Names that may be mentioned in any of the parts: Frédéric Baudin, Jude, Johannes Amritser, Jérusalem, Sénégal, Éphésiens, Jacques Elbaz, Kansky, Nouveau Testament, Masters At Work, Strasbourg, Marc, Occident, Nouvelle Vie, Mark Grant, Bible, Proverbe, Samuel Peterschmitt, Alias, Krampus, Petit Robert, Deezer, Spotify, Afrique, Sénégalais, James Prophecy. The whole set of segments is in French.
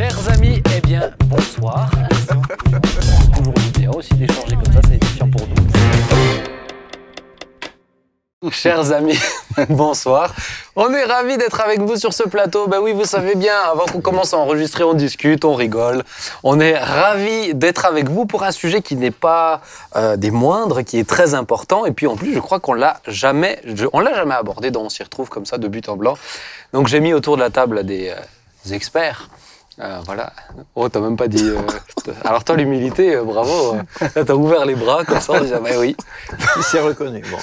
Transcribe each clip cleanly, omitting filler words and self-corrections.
Chers amis, eh bien, bonsoir. C'est toujours une idée aussi d'échanger comme ça a été chiant pour nous. Chers amis, bonsoir. On est ravis d'être avec vous sur ce plateau. Ben oui, vous savez bien, avant qu'on commence à enregistrer, on discute, on rigole. On est ravis d'être avec vous pour un sujet qui n'est pas des moindres, qui est très important. Et puis en plus, je crois qu'on l'a jamais abordé, donc on s'y retrouve comme ça de but en blanc. Donc j'ai mis autour de la table des experts. Voilà. Oh, t'as même pas dit... Alors toi, l'humilité, bravo. Là, t'as ouvert les bras comme ça, on dit jamais oui. Il s'est reconnu. Bon.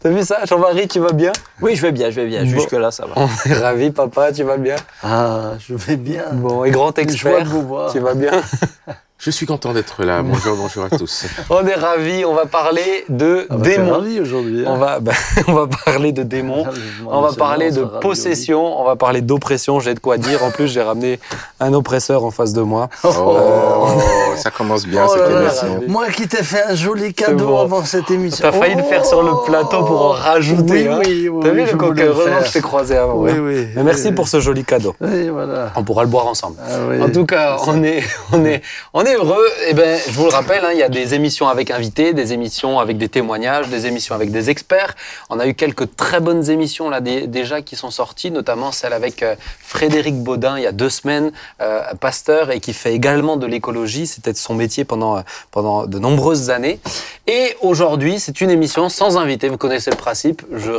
T'as vu ça, Jean-Marie, tu vas bien? Oui, je vais bien. Bon. Jusque-là, ça va. On est ravis, papa, tu vas bien? Ah, je vais bien. Bon, et grand expert, tu vas bien? Je suis content d'être là. Bonjour, bonjour à tous. On est ravis. On va parler de démons. Aujourd'hui. Hein. On va parler de démons. On va parler de possession. On va parler d'oppression. J'ai de quoi dire. En plus, j'ai ramené un oppresseur en face de moi. Ça commence bien cette émission. Moi qui t'ai fait un joli cadeau avant cette émission. T'as failli le faire sur le plateau pour en rajouter. Oui. T'as vu le coquin que je t'ai croisé avant. Oui. Mais merci pour ce joli cadeau. Oui, voilà. On pourra le boire ensemble. En tout cas, on est heureux. Eh ben, je vous le rappelle, il y a des émissions avec invités, des émissions avec des témoignages, des émissions avec des experts. On a eu quelques très bonnes émissions là déjà qui sont sorties, notamment celle avec Frédéric Baudin il y a 2 semaines, pasteur et qui fait également de l'écologie. C'était son métier pendant de nombreuses années. Et aujourd'hui, c'est une émission sans invité. Vous connaissez le principe. Je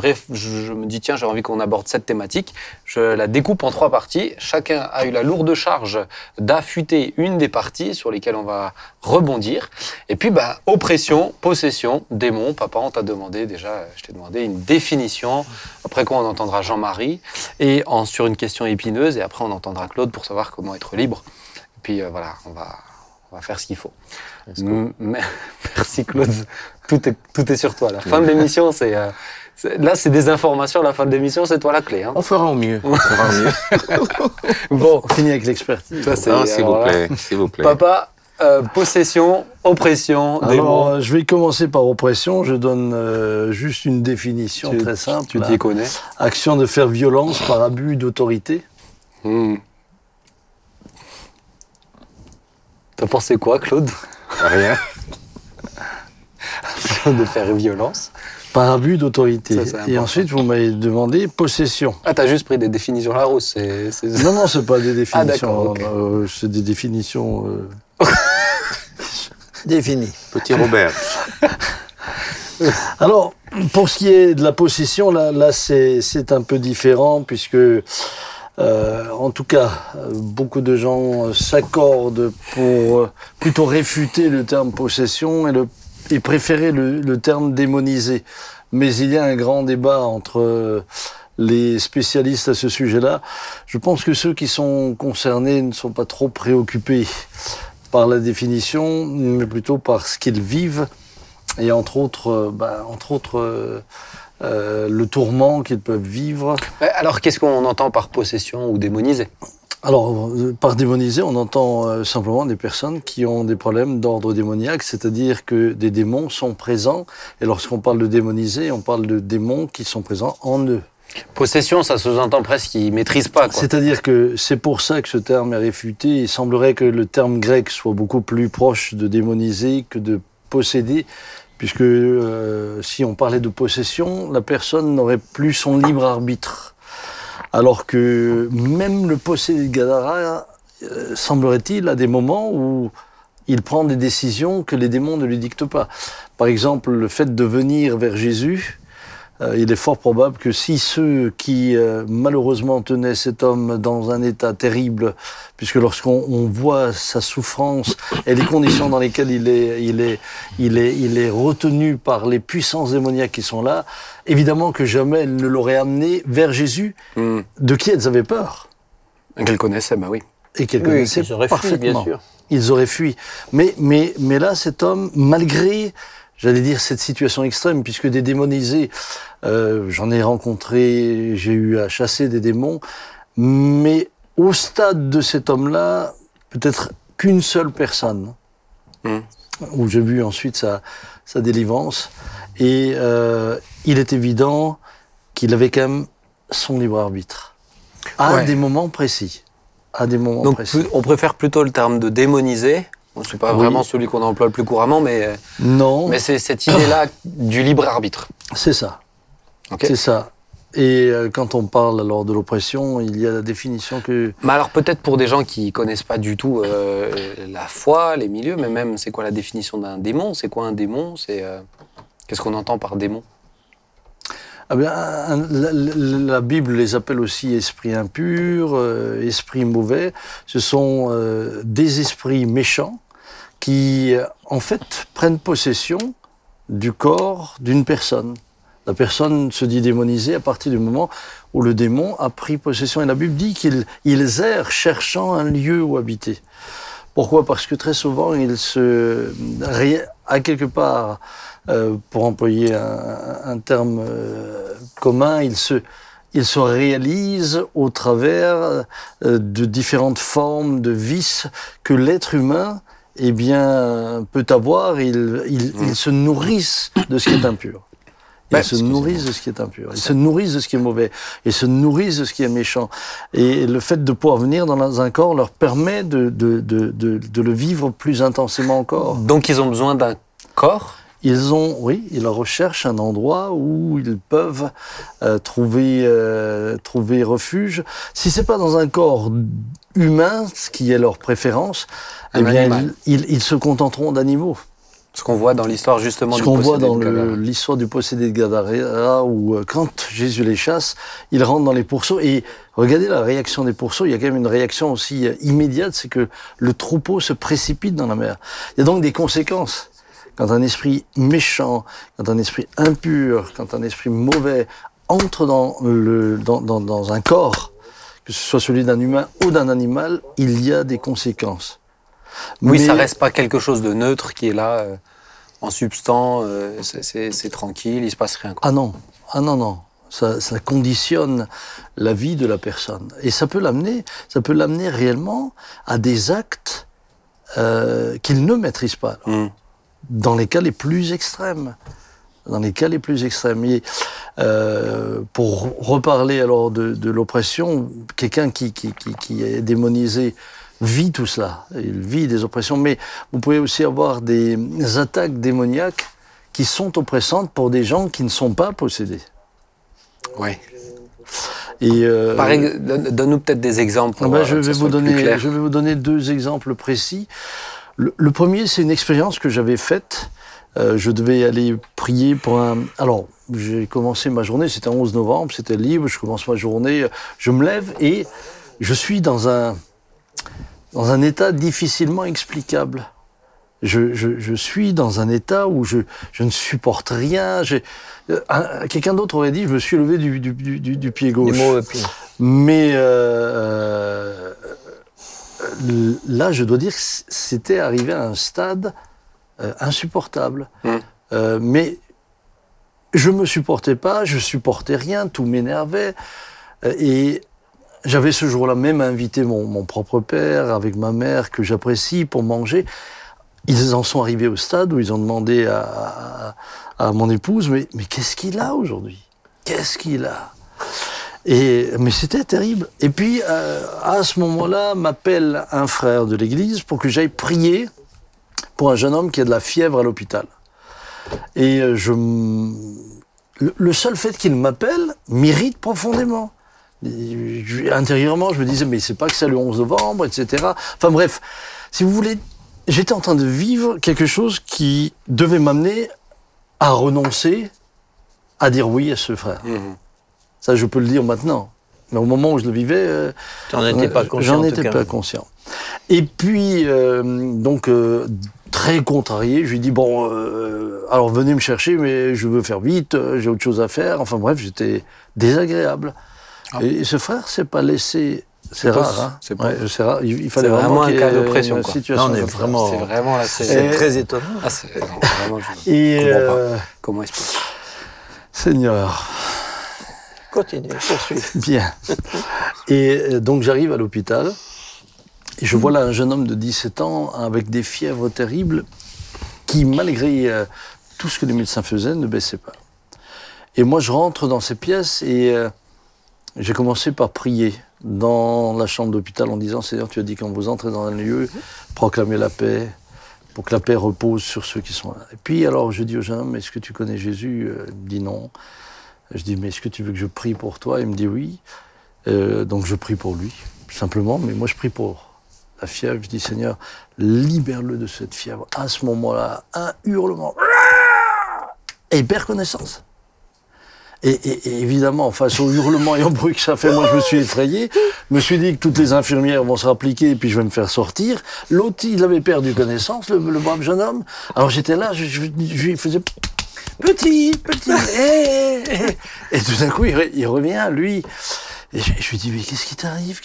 me dis tiens, j'ai envie qu'on aborde cette thématique. Je la découpe en 3 parties. Chacun a eu la lourde charge d'affûter une des parties sur lesquelles on va rebondir. Et puis, oppression, possession, démon. Papa, on t'a demandé déjà, je t'ai demandé une définition. Après quoi, on entendra Jean-Marie et sur une question épineuse. Et après, on entendra Claude pour savoir comment être libre. Et puis, voilà, on va faire ce qu'il faut. Merci, Claude. Tout est sur toi. La fin de l'émission, c'est... Là, c'est des informations. La fin de l'émission, c'est toi la clé. Hein. On fera au mieux. Bon, on finit avec l'expertise. Ça, s'il vous plaît. Papa, possession, oppression, démon. Alors, je vais commencer par oppression. Je donne juste une définition très simple. Tu t'y connais. Action de faire violence par abus d'autorité. T'as pensé quoi, Claude? Rien. Action de faire violence. Par abus d'autorité. Et ensuite, vous m'avez demandé possession. Ah, t'as juste pris des définitions Larousse. Non, c'est pas des définitions. Ah, d'accord, okay. C'est des définitions... définies. Petit Robert. Alors, pour ce qui est de la possession, là c'est un peu différent, puisque, en tout cas, beaucoup de gens s'accordent pour plutôt réfuter le terme possession et préférer le terme démonisé. Mais il y a un grand débat entre les spécialistes à ce sujet-là. Je pense que ceux qui sont concernés ne sont pas trop préoccupés par la définition, mais plutôt par ce qu'ils vivent, et entre autres, le tourment qu'ils peuvent vivre. Alors, qu'est-ce qu'on entend par possession ou démonisé ? Alors, par démoniser, on entend simplement des personnes qui ont des problèmes d'ordre démoniaque, c'est-à-dire que des démons sont présents, et lorsqu'on parle de démoniser, on parle de démons qui sont présents en eux. Possession, ça sous-entend presque qu'ils ne maîtrisent pas, quoi. C'est-à-dire que c'est pour ça que ce terme est réfuté. Il semblerait que le terme grec soit beaucoup plus proche de démoniser que de posséder, puisque si on parlait de possession, la personne n'aurait plus son libre arbitre. Alors que même le possédé de Gadara, semblerait-il, à des moments où il prend des décisions que les démons ne lui dictent pas. Par exemple, le fait de venir vers Jésus, il est fort probable que si ceux qui malheureusement tenaient cet homme dans un état terrible, puisque lorsqu'on voit sa souffrance et les conditions dans lesquelles il est retenu par les puissances démoniaques qui sont là, évidemment que jamais elle ne l'aurait amené vers Jésus, de qui elles avaient peur. Qu'elles connaissaient, oui. Et qu'elles connaissaient parfaitement. Ils auraient fui, bien sûr. Ils auraient fui. Mais là, cet homme, malgré... J'allais dire cette situation extrême, puisque des démonisés, j'en ai rencontré, j'ai eu à chasser des démons, mais au stade de cet homme-là, peut-être qu'une seule personne, où j'ai vu ensuite sa délivrance, et il est évident qu'il avait quand même son libre arbitre, à des moments précis. à des moments précis. Donc on préfère plutôt le terme de démoniser. C'est pas vraiment celui qu'on emploie le plus couramment, mais, non. Mais c'est cette idée-là du libre arbitre. C'est ça. Okay. C'est ça. Et quand on parle alors de l'oppression, il y a la définition que... Mais alors peut-être pour des gens qui ne connaissent pas du tout la foi, les milieux, mais même c'est quoi la définition d'un démon ? C'est quoi un démon ? Qu'est-ce qu'on entend par démon ? Ah bien, la Bible les appelle aussi esprits impurs, esprits mauvais. Ce sont des esprits méchants qui, en fait, prennent possession du corps d'une personne. La personne se dit démonisée à partir du moment où le démon a pris possession. Et la Bible dit qu'ils errent cherchant un lieu où habiter. Pourquoi ? Parce que très souvent, ils se... à quelque part... pour employer un terme commun, il se réalise au travers de différentes formes de vices que l'être humain peut avoir. Ils se nourrissent de ce qui est impur. Ils se nourrissent de ce qui est mauvais. Ils se nourrissent de ce qui est méchant. Et le fait de pouvoir venir dans un corps leur permet de le vivre plus intensément encore. Donc ils ont besoin d'un corps ? Ils recherchent un endroit où ils peuvent trouver refuge. Si c'est pas dans un corps humain, ce qui est leur préférence, ils se contenteront d'animaux. Ce qu'on voit dans l'histoire justement l'histoire du possédé de Gadara, où quand Jésus les chasse, ils rentrent dans les pourceaux et regardez la réaction des pourceaux, il y a quand même une réaction aussi immédiate, c'est que le troupeau se précipite dans la mer. Il y a donc des conséquences. Quand un esprit méchant, quand un esprit impur, quand un esprit mauvais entre dans un corps, que ce soit celui d'un humain ou d'un animal, il y a des conséquences. Oui, mais ça reste pas quelque chose de neutre qui est là, en substance, c'est tranquille, il se passe rien. Quoi. Ah non. Ça conditionne la vie de la personne. Et ça peut l'amener réellement à des actes qu'il ne maîtrise pas. Dans les cas les plus extrêmes. Et, pour reparler alors de l'oppression, quelqu'un qui est démonisé vit tout cela. Il vit des oppressions, mais vous pouvez aussi avoir des attaques démoniaques qui sont oppressantes pour des gens qui ne sont pas possédés. Oui. Et donne-nous peut-être des exemples. Je vais vous donner deux exemples précis. Le premier, c'est une expérience que j'avais faite. Je devais aller prier pour un... Alors, j'ai commencé ma journée, c'était le 11 novembre, c'était libre, je commence ma journée, je me lève et je suis dans un état difficilement explicable. Je suis dans un état où je ne supporte rien. Quelqu'un d'autre aurait dit, je me suis levé du pied gauche. Du mauvais pied. Mais... là, je dois dire que c'était arrivé à un stade insupportable. Mais je ne me supportais pas, je ne supportais rien, tout m'énervait. Et j'avais ce jour-là même invité mon propre père, avec ma mère, que j'apprécie, pour manger. Ils en sont arrivés au stade où ils ont demandé à mon épouse, mais qu'est-ce qu'il a aujourd'hui ? Qu'est-ce qu'il a ? Mais c'était terrible. Et puis, à ce moment-là, m'appelle un frère de l'église pour que j'aille prier pour un jeune homme qui a de la fièvre à l'hôpital. Et le seul fait qu'il m'appelle m'irrite profondément. Intérieurement, je me disais, mais c'est pas que ça le 11 novembre, etc. Enfin bref, si vous voulez, j'étais en train de vivre quelque chose qui devait m'amener à renoncer, à dire oui à ce frère. Ça, je peux le dire maintenant. Mais au moment où je le vivais, j'en étais pas conscient. Et puis, très contrarié, je lui dis, bon, alors venez me chercher, mais je veux faire vite, j'ai autre chose à faire. Enfin bref, j'étais désagréable. Ah. Et ce frère s'est pas laissé... C'est rare. Il fallait vraiment un cas d'oppression. C'est très étonnant. Comment expliquer ? Seigneur... Continue, poursuis. Bien. Et donc, j'arrive à l'hôpital et je vois là un jeune homme de 17 ans avec des fièvres terribles qui, malgré tout ce que les médecins faisaient, ne baissait pas. Et moi, je rentre dans ces pièces et j'ai commencé par prier. dans la chambre d'hôpital en disant « Seigneur, tu as dit quand vous entrez dans un lieu, proclamez la paix pour que la paix repose sur ceux qui sont là. » Et puis alors je dis aux gens « Mais est-ce que tu connais Jésus ?» Il me dit « Non. » Je dis « Mais est-ce que tu veux que je prie pour toi ?» Il me dit « Oui. » Donc je prie pour lui, simplement, mais moi je prie pour la fièvre. Je dis « Seigneur, libère-le de cette fièvre. » À ce moment-là, un hurlement et il perd connaissance. Et évidemment, face au hurlement et au bruit que ça fait, moi je me suis effrayé, je me suis dit que toutes les infirmières vont se rappliquer et puis je vais me faire sortir. L'autre, il avait perdu connaissance, le brave jeune homme. Alors j'étais là, je lui faisais « Petit, hey. » Et tout d'un coup, il revient, lui. Et je lui dis « Mais qu'est-ce qui t'arrive ?»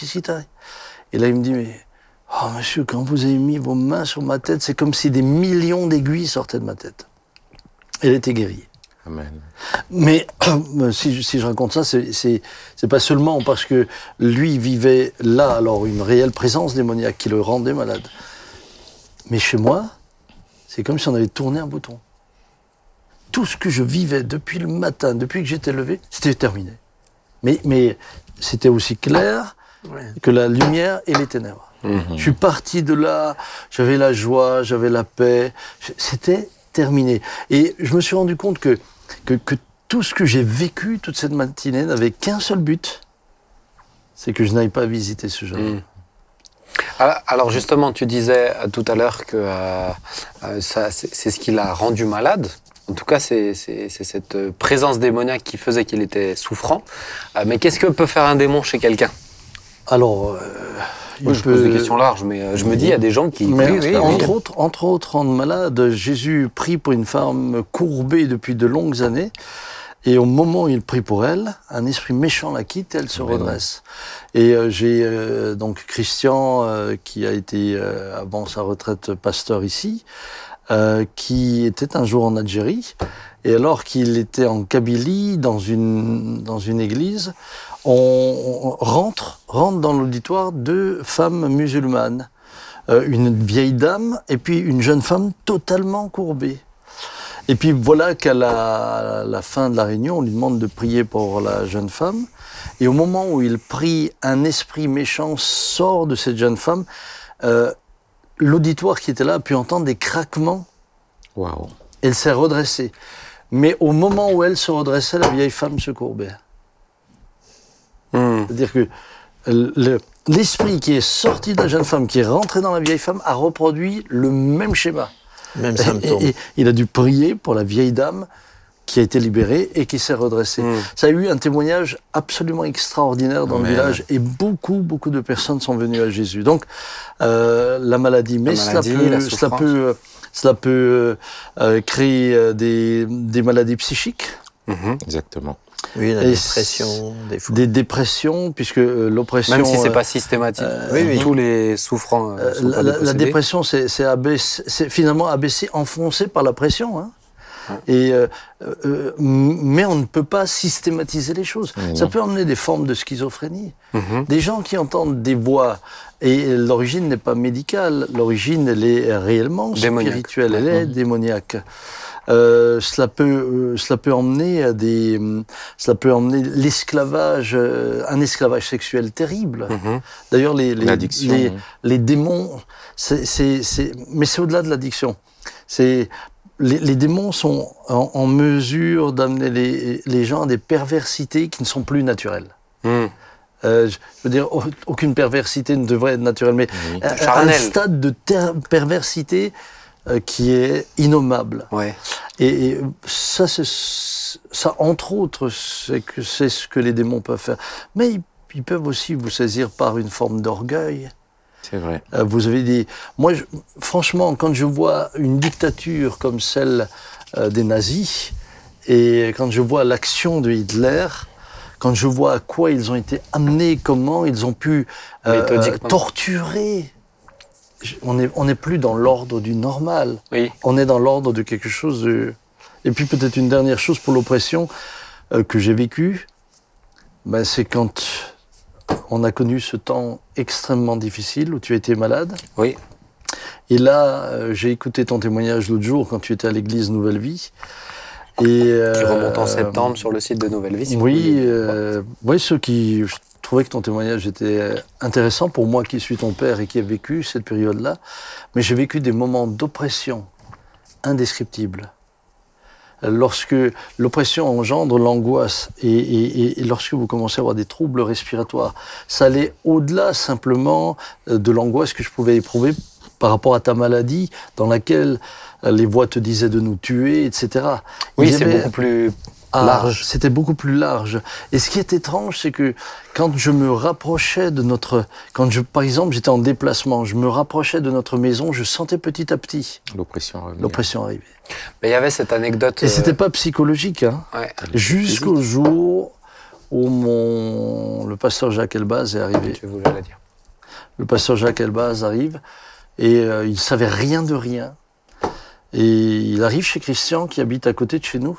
Et là, il me dit « Mais, oh monsieur, quand vous avez mis vos mains sur ma tête, c'est comme si des millions d'aiguilles sortaient de ma tête. » Elle était guérie. Amen. Mais si je raconte ça, c'est pas seulement parce que lui vivait là, alors une réelle présence démoniaque qui le rendait malade. Mais chez moi, c'est comme si on avait tourné un bouton. Tout ce que je vivais depuis le matin, depuis que j'étais levé, c'était terminé. Mais c'était aussi clair que la lumière et les ténèbres. Mmh. Je suis parti de là, j'avais la joie, j'avais la paix, c'était terminé. Et je me suis rendu compte que tout ce que j'ai vécu toute cette matinée n'avait qu'un seul but, c'est que je n'aille pas visiter ce genre. Mmh. Alors justement, tu disais tout à l'heure que c'est ce qui l'a rendu malade. En tout cas, c'est cette présence démoniaque qui faisait qu'il était souffrant. Mais qu'est-ce que peut faire un démon chez quelqu'un ? Alors... Oui, je pose des questions larges, mais je me dis, il y a des gens qui... Entre autres, rendent malade. Jésus prie pour une femme courbée depuis de longues années, et au moment où il prie pour elle, un esprit méchant la quitte et elle se redresse. Et j'ai donc Christian, qui a été, avant sa retraite, pasteur ici, qui était un jour en Algérie, et alors qu'il était en Kabylie, dans une église, on rentre dans l'auditoire deux femmes musulmanes, une vieille dame et puis une jeune femme totalement courbée. Et puis voilà qu'à la fin de la réunion, on lui demande de prier pour la jeune femme. Et au moment où il prie, un esprit méchant sort de cette jeune femme. L'auditoire qui était là a pu entendre des craquements. Wow. Elle s'est redressée. Mais au moment où elle se redressait, la vieille femme se courbait. Mmh. C'est-à-dire que l'esprit qui est sorti de la jeune femme, qui est rentré dans la vieille femme, a reproduit le même schéma. Même symptôme. Et il a dû prier pour la vieille dame qui a été libérée et qui s'est redressée. Mmh. Ça a eu un témoignage absolument extraordinaire dans le village et beaucoup de personnes sont venues à Jésus. Donc, la maladie peut créer des maladies psychiques. Mmh. Exactement. Oui, la dépression, des dépressions, puisque l'oppression... Même si ce n'est pas systématique, tous les souffrants sont pas dépossédés. La dépression, c'est finalement abaissé, enfoncé par la pression. Hein. Et, mais on ne peut pas systématiser les choses. Mmh. Ça peut emmener des formes de schizophrénie. Mmh. Des gens qui entendent des voix, et l'origine n'est pas médicale, l'origine elle est réellement spirituelle, elle est démoniaque. Cela peut emmener l'esclavage, un esclavage sexuel terrible. Mmh. D'ailleurs, les démons, mais c'est au-delà de l'addiction. Les démons sont en mesure d'amener les gens à des perversités qui ne sont plus naturelles. Mmh. Je veux dire, aucune perversité ne devrait être naturelle, mais un stade de perversité qui est innommable. Ouais. Et ça, entre autres, c'est ce que les démons peuvent faire. Mais ils peuvent aussi vous saisir par une forme d'orgueil. C'est vrai. Vous avez dit... Moi, franchement, quand je vois une dictature comme celle des nazis, et quand je vois l'action de Hitler, quand je vois à quoi ils ont été amenés, comment ils ont pu torturer, on n'est plus dans l'ordre du normal. Oui. On est dans l'ordre de quelque chose de... Et puis peut-être une dernière chose pour l'oppression que j'ai vécue, c'est quand... On a connu ce temps extrêmement difficile où tu étais malade. Oui. Et là, j'ai écouté ton témoignage l'autre jour quand tu étais à l'église Nouvelle Vie. Qui remonte en septembre sur le site de Nouvelle Vie. Oui, ceux qui trouvais que ton témoignage était intéressant pour moi qui suis ton père et qui ai vécu cette période-là. Mais j'ai vécu des moments d'oppression indescriptibles. Lorsque l'oppression engendre l'angoisse et lorsque vous commencez à avoir des troubles respiratoires, ça allait au-delà simplement de l'angoisse que je pouvais éprouver par rapport à ta maladie dans laquelle les voix te disaient de nous tuer, etc. Oui, c'est beaucoup plus large. C'était beaucoup plus large. Et ce qui est étrange, c'est que quand je me rapprochais de notre... par exemple, j'étais en déplacement, je me rapprochais de notre maison, je sentais petit à petit... L'oppression arrivait. Mais il y avait cette anecdote... Et c'était pas psychologique, hein. Ouais. Jusqu'au jour où le pasteur Jacques Elbaz est arrivé. Tu voulais la dire. Le pasteur Jacques Elbaz arrive et il savait rien de rien. Et il arrive chez Christian qui habite à côté de chez nous.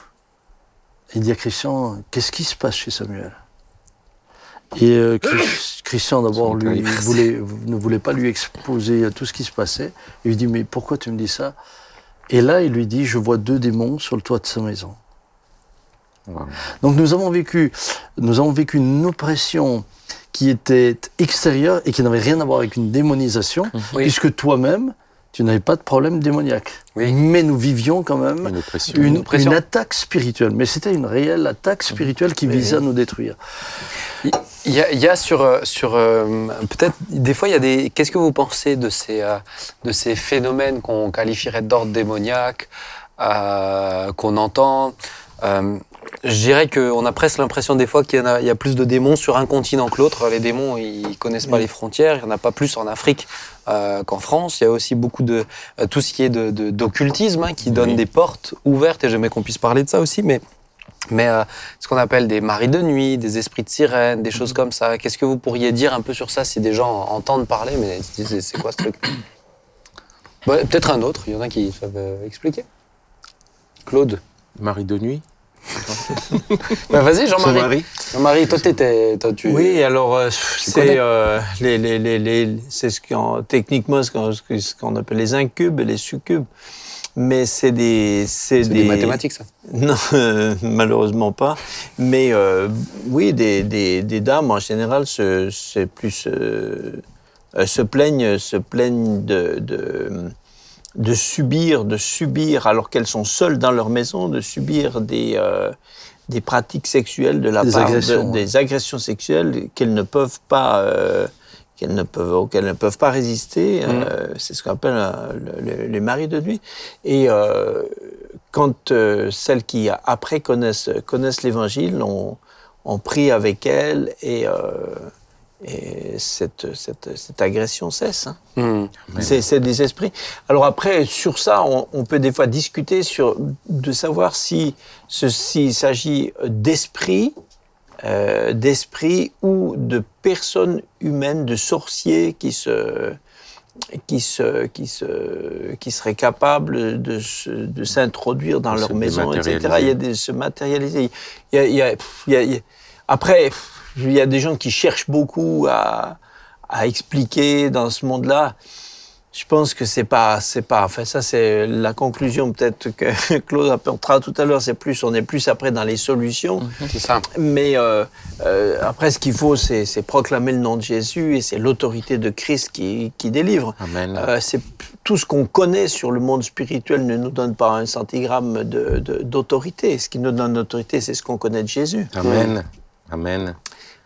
Il dit à Christian, qu'est-ce qui se passe chez Samuel? Et Christian, d'abord, ne voulait pas lui exposer tout ce qui se passait. Il lui dit, mais pourquoi tu me dis ça? Et là, il lui dit, je vois 2 démons sur le toit de sa maison. Wow. Donc nous avons vécu une oppression qui était extérieure et qui n'avait rien à voir avec une démonisation, puisque toi-même, tu n'avais pas de problème démoniaque. Oui. Mais nous vivions quand même une attaque spirituelle. Mais c'était une réelle attaque spirituelle qui visait à nous détruire. Il y a sur peut-être, des fois, il y a des... Qu'est-ce que vous pensez de ces phénomènes qu'on qualifierait d'ordre démoniaque, qu'on entend? Je dirais qu'on a presque l'impression des fois qu'il y a plus de démons sur un continent que l'autre. Les démons, ils connaissent pas les frontières. Il n'y en a pas plus en Afrique qu'en France. Il y a aussi beaucoup de tout ce qui est d'occultisme qui donne des portes ouvertes. Et j'aimerais qu'on puisse parler de ça aussi. Mais ce qu'on appelle des maris de nuit, des esprits de sirène, des choses comme ça. Qu'est-ce que vous pourriez dire un peu sur ça si des gens entendent parler mais ils se disent, c'est quoi ce truc? Peut-être un autre. Il y en a qui savent expliquer. Claude. Maris de nuit. Ben vas-y, Jean-Marie. Jean-Marie, toi tu... Oui, alors c'est techniquement ce qu'on appelle les incubes et les succubes, mais c'est des mathématiques, ça. Non, malheureusement pas. Mais oui, des dames en général, c'est plus se plaignent de subir, alors qu'elles sont seules dans leur maison, de subir des pratiques sexuelles de la part des agressions sexuelles auxquelles elles ne peuvent pas résister. C'est ce qu'on appelle les maris de nuit. Et quand celles qui après connaissent l'Évangile, on prie avec elles et cette agression cesse. Hein. C'est des esprits. Alors après, sur ça, on peut des fois discuter de savoir si il s'agit d'esprits ou de personnes humaines, de sorciers qui seraient capables de s'introduire dans leur maison, etc. Il y a de se matérialiser. Après. Il y a des gens qui cherchent beaucoup à expliquer dans ce monde-là. Je pense que c'est pas. Enfin, ça c'est la conclusion peut-être que Claude apportera tout à l'heure. On est plus après dans les solutions. C'est ça. Mais après, ce qu'il faut, c'est proclamer le nom de Jésus et c'est l'autorité de Christ qui délivre. Amen. C'est tout ce qu'on connaît sur le monde spirituel ne nous donne pas un centigramme d'autorité. Ce qui nous donne autorité, c'est ce qu'on connaît de Jésus. Amen. Amen.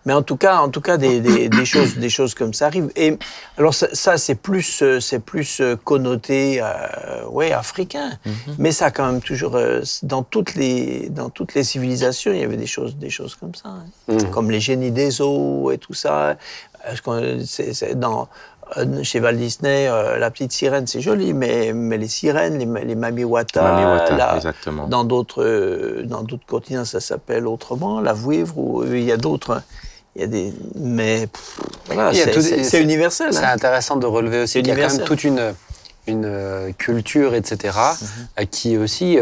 Mais en tout cas, des choses comme ça arrivent. Et alors ça c'est plus connoté, africain. Mais ça quand même toujours dans toutes les civilisations, il y avait des choses comme ça, hein. Comme les génies des eaux et tout ça. Chez Walt Disney, la petite sirène, c'est joli, mais les sirènes, les mamiwata, exactement. Dans d'autres continents, ça s'appelle autrement, la vouivre, ou il y a d'autres. Il y a des... Mais pff, voilà, c'est universel. C'est intéressant de relever aussi qu'il y a quand même toute une culture, etc., qui aussi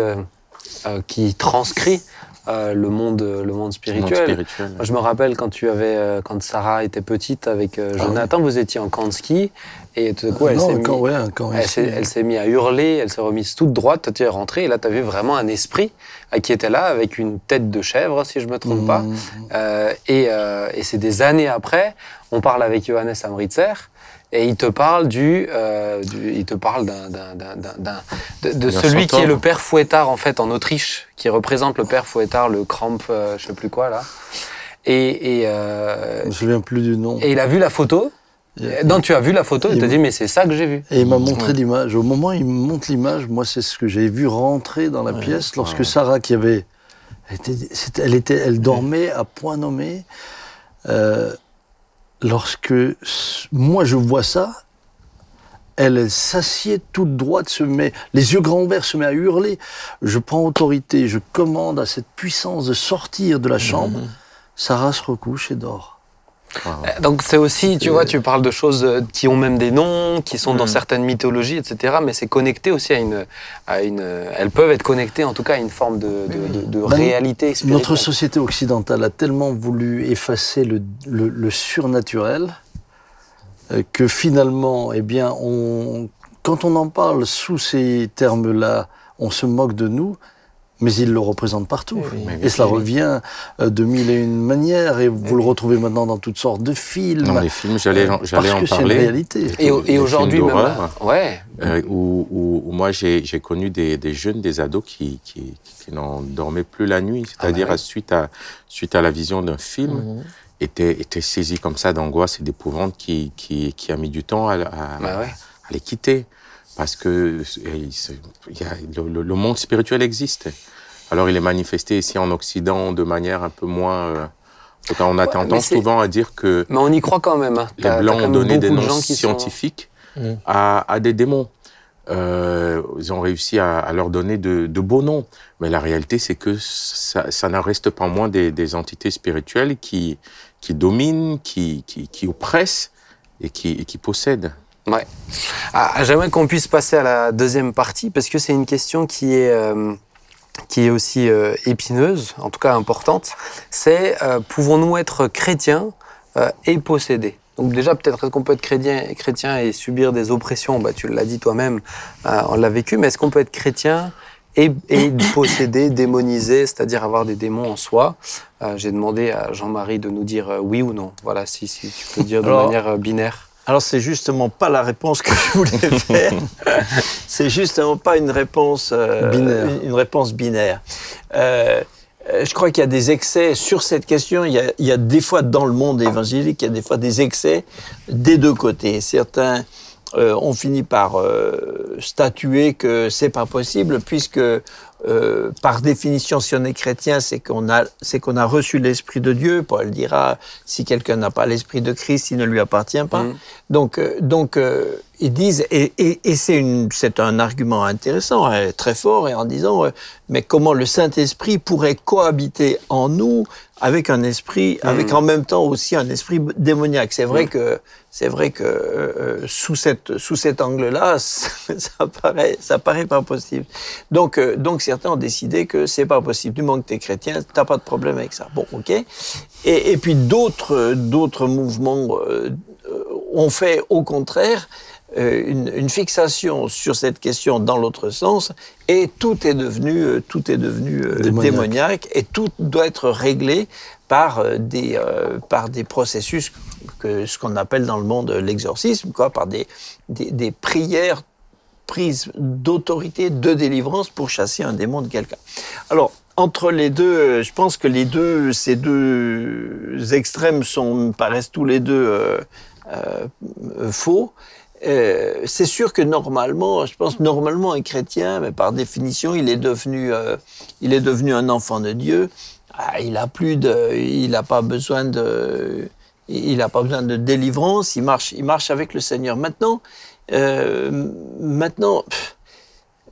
qui transcrit le monde spirituel. Je me rappelle quand Sarah était petite avec Jonathan, vous étiez en Kansky Et tout d'un coup, elle s'est mise à hurler, elle s'est remise toute droite, tu es rentrée, et là, tu as vu vraiment un esprit qui était là, avec une tête de chèvre, si je me trompe pas. Et c'est des années après, on parle avec Johannes Amritser, et il te parle de celui qui est le père Fouettard, en fait, en Autriche, qui représente le père Fouettard, le Krampus, je sais plus quoi, là. Je me souviens plus du nom. Et il a vu la photo. Non, tu as vu la photo et t'as dit, mais c'est ça que j'ai vu. Et il m'a montré l'image. Au moment où il me montre l'image, moi, c'est ce que j'ai vu rentrer dans la pièce lorsque Sarah, qui avait... Elle dormait à point nommé. Lorsque moi, je vois ça, elle s'assied toute droite, se met, les yeux grands ouverts, se met à hurler. Je prends autorité, je commande à cette puissance de sortir de la chambre. Sarah se recouche et dort. Donc c'est aussi, tu vois, tu parles de choses qui ont même des noms, qui sont dans certaines mythologies, etc. Mais c'est connecté aussi à une elles peuvent être connectées en tout cas à une forme de réalité spirituelle. Notre société occidentale a tellement voulu effacer le surnaturel que finalement, eh bien, quand on en parle sous ces termes-là, on se moque de nous. Mais il le représente partout. Et cela revient de mille et une manières. Et vous le retrouvez maintenant dans toutes sortes de films. Dans les films, j'allais en parler. Parce que c'est une réalité. Et aujourd'hui, même là, où moi, j'ai connu des jeunes, des ados qui n'en dormaient plus la nuit. C'est-à-dire, suite à la vision d'un film, étaient saisis comme ça d'angoisse et d'épouvante qui a mis du temps à les quitter. Parce que le monde spirituel existe. Alors, il est manifesté ici en Occident de manière un peu moins... on a tendance souvent à dire que... Mais on y croit quand même. Hein. Les Blancs ont donné des noms scientifiques à des démons. Ils ont réussi à leur donner de beaux noms. Mais la réalité, c'est que ça n'en reste pas moins des entités spirituelles qui dominent, qui oppressent et qui possèdent. Ouais. Ah, j'aimerais qu'on puisse passer à la deuxième partie, parce que c'est une question qui est aussi épineuse, en tout cas importante. C'est pouvons-nous être chrétiens et possédés ? Donc déjà, peut-être qu'on peut être chrétien et subir des oppressions. Bah, tu l'as dit toi-même, on l'a vécu. Mais est-ce qu'on peut être chrétien et possédé, démonisé, c'est-à-dire avoir des démons en soi? J'ai demandé à Jean-Marie de nous dire oui ou non. Voilà, si tu peux dire de manière binaire. Alors, c'est justement pas la réponse que je voulais faire. C'est justement pas une réponse binaire. Une réponse binaire. Je crois qu'il y a des excès sur cette question. Il y a des fois dans le monde évangélique, il y a des fois des excès des deux côtés. Certains ont fini par statuer que c'est pas possible, puisque par définition, si on est chrétien, c'est qu'on a reçu l'Esprit de Dieu. Paul dira, si quelqu'un n'a pas l'Esprit de Christ, il ne lui appartient pas. Donc, ils disent, et c'est un argument intéressant, très fort, et en disant, mais comment le Saint-Esprit pourrait cohabiter en nous avec un esprit, avec en même temps aussi un esprit démoniaque. C'est vrai que sous cet angle-là, ça paraît pas possible. Donc certains ont décidé que c'est pas possible. Du moment que t'es chrétien, t'as pas de problème avec ça. Bon, ok. Et puis d'autres mouvements ont fait au contraire une fixation sur cette question dans l'autre sens, et tout est devenu démoniaque, et tout doit être réglé par des processus que ce qu'on appelle dans le monde l'exorcisme, quoi, par des prières prises d'autorité, de délivrance pour chasser un démon de quelqu'un. Alors, entre les deux, je pense que ces deux extrêmes paraissent tous les deux faux. C'est sûr que normalement un chrétien, mais par définition, il est devenu un enfant de Dieu. Il n'a pas besoin de délivrance. Il marche avec le Seigneur. Maintenant,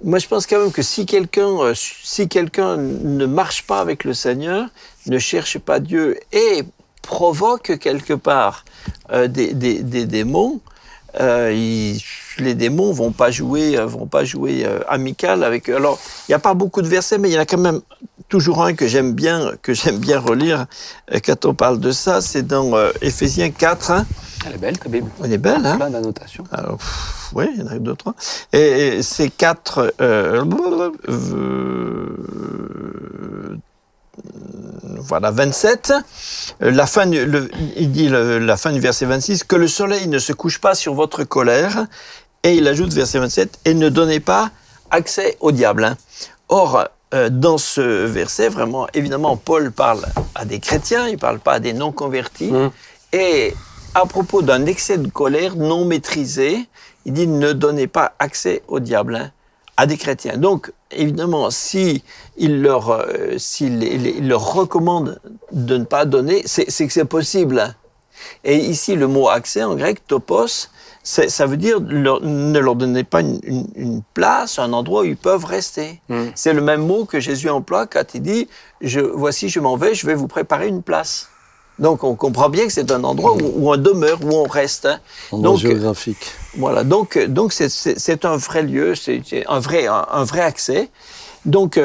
moi je pense quand même que si quelqu'un ne marche pas avec le Seigneur, ne cherche pas Dieu et provoque quelque part des démons. les démons ne vont pas jouer amical avec eux. Alors, il n'y a pas beaucoup de versets, mais il y en a quand même toujours un que j'aime bien relire quand on parle de ça. C'est dans Éphésiens 4. Hein. Elle est belle, ta Bible. Elle est belle, hein. Plein d'annotations. Alors, oui, il y en a deux, trois. Et c'est 4... 27, il dit la fin du verset 26, « Que le soleil ne se couche pas sur votre colère. » Et il ajoute, verset 27, « Et ne donnez pas accès au diable. » Or, dans ce verset, vraiment, évidemment, Paul parle à des chrétiens, il ne parle pas à des non-convertis. Et à propos d'un excès de colère non maîtrisé, il dit « Ne donnez pas accès au diable. » à des chrétiens. Donc, évidemment, s'il leur recommande de ne pas donner, c'est que c'est possible. Et ici, le mot « accès » en grec, « topos », ça veut dire ne leur donnez pas une place, un endroit où ils peuvent rester. C'est le même mot que Jésus emploie quand il dit « Voici, je m'en vais, je vais vous préparer une place ». Donc, on comprend bien que c'est un endroit où on demeure, où on reste. Endroit géographique. Voilà. Donc c'est un vrai lieu, c'est un vrai accès. Donc,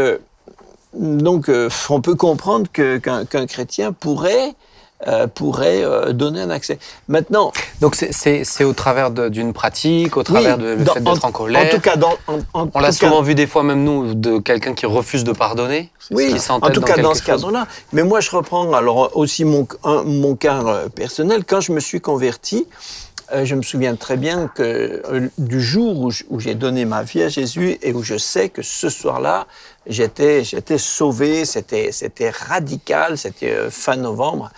on peut comprendre qu'un chrétien pourrait donner un accès. Maintenant, donc c'est au travers d'une pratique, au travers du fait d'être en colère. En tout cas, on l'a souvent vu des fois même nous de quelqu'un qui refuse de pardonner. Oui. Qui s'entête en tout cas dans ce cadre-là. Mais moi, je reprends alors aussi mon cas personnel. Quand je me suis converti, je me souviens très bien que du jour où j'ai donné ma vie à Jésus et où je sais que ce soir-là, j'étais sauvé, c'était radical, c'était fin novembre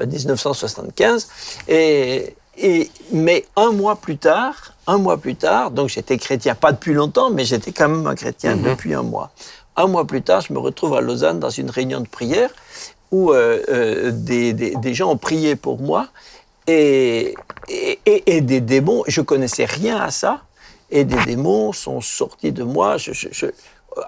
1975. Mais un mois plus tard, donc j'étais chrétien, pas depuis longtemps, mais j'étais quand même un chrétien depuis un mois. Un mois plus tard, je me retrouve à Lausanne dans une réunion de prière où des gens ont prié pour moi et des démons, je connaissais rien à ça, et des démons sont sortis de moi,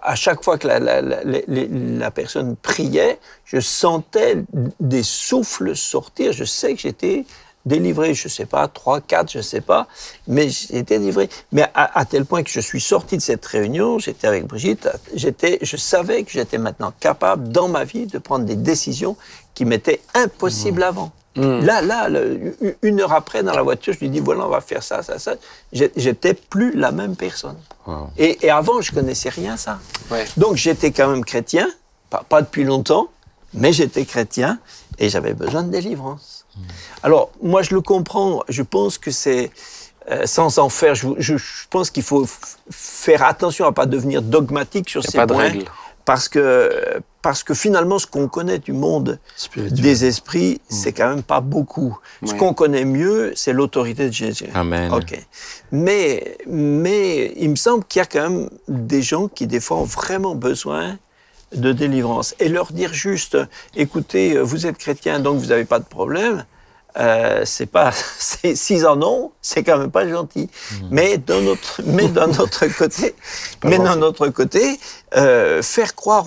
à chaque fois que la personne priait, je sentais des souffles sortir. Je sais que j'étais délivré, je ne sais pas, 3, 4, je ne sais pas, mais j'étais délivré. Mais à tel point que je suis sorti de cette réunion, j'étais avec Brigitte, je savais que j'étais maintenant capable, dans ma vie, de prendre des décisions qui m'étaient impossibles avant. Là, une heure après, dans la voiture, je lui dis, voilà, on va faire ça, ça, ça. J'étais plus la même personne. Wow. Et avant, je connaissais rien à ça. Ouais. Donc, j'étais quand même chrétien, pas depuis longtemps, mais j'étais chrétien et j'avais besoin de délivrance. Alors, moi, je le comprends. Je pense que c'est... sans en faire... Je pense qu'il faut faire attention à ne pas devenir dogmatique sur ces points. Parce que finalement, ce qu'on connaît du monde des esprits, c'est quand même pas beaucoup. Ouais. Ce qu'on connaît mieux, c'est l'autorité de Jésus. Amen. Ok. Mais il me semble qu'il y a quand même des gens qui, des fois, ont vraiment besoin de délivrance. Et leur dire juste, écoutez, vous êtes chrétien, donc vous n'avez pas de problème. C'est pas, s'ils en ont, c'est quand même pas gentil. Mais d'un autre côté, faire croire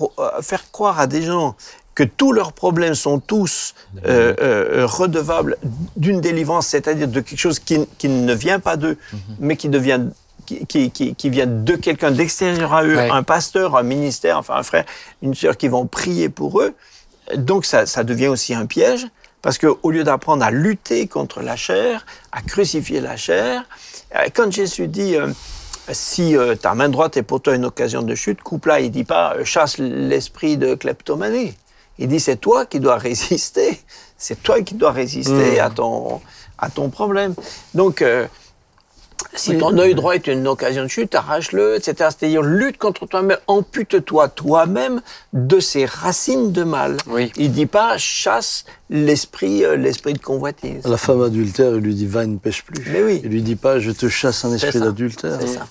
à des gens que tous leurs problèmes sont tous redevables d'une délivrance, c'est-à-dire de quelque chose qui ne vient pas d'eux, mais qui vient de quelqu'un d'extérieur à eux, un pasteur, un ministère, enfin un frère, une sœur qui vont prier pour eux. Donc ça devient aussi un piège. Parce qu'au lieu d'apprendre à lutter contre la chair, à crucifier la chair, quand Jésus dit « Si ta main droite est pour toi une occasion de chute, coupe-la », il ne dit pas « Chasse l'esprit de kleptomanie ». Il dit « C'est toi qui dois résister. C'est toi qui dois résister à ton problème. » Donc, si ton œil droit est une occasion de chute, arrache-le, etc. C'est-à-dire, lutte contre toi-même, ampute-toi toi-même de ses racines de mal. Oui. Il ne dit pas, chasse l'esprit de convoitise. La femme adultère, il lui dit, va, ne pêche plus. Mais oui. Il ne lui dit pas, je te chasse un esprit d'adultère. C'est ça.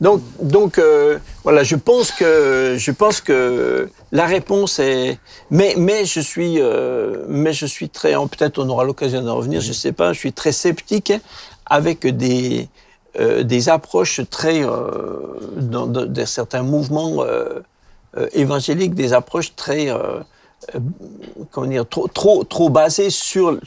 Donc, voilà, je pense que la réponse est, mais je suis très, peut-être on aura l'occasion d'en revenir, je sais pas, je suis très sceptique avec des approches très, dans certains mouvements évangéliques, des approches très, trop basées sur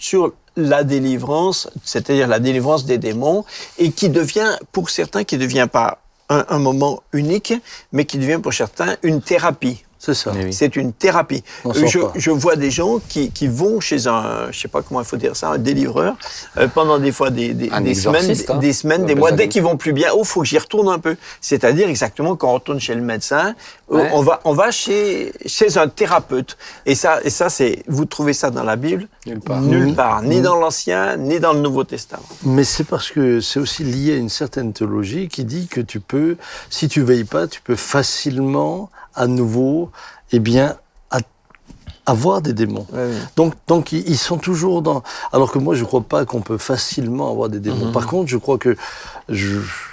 la délivrance, c'est-à-dire la délivrance des démons, et qui devient, pour certains, qui ne devient pas un moment unique, mais qui devient pour certains une thérapie. C'est ça. Oui. C'est une thérapie. Je vois des gens qui vont chez un, je sais pas comment il faut dire ça, un délivreur, pendant des fois des semaines, hein, des semaines, des mois, dès qu'ils vont plus bien, oh, faut que j'y retourne un peu. C'est-à-dire exactement quand on retourne chez le médecin, ouais. on va chez un thérapeute. Et ça, c'est, vous trouvez ça dans la Bible? Nulle part. Ni dans l'Ancien, ni dans le Nouveau Testament. Mais c'est parce que c'est aussi lié à une certaine théologie qui dit que tu peux, si tu veilles pas, tu peux facilement à nouveau, eh bien, avoir des démons. Ouais, oui. Donc ils sont toujours dans... Alors que moi, je ne crois pas qu'on peut facilement avoir des démons. Par contre, je crois que...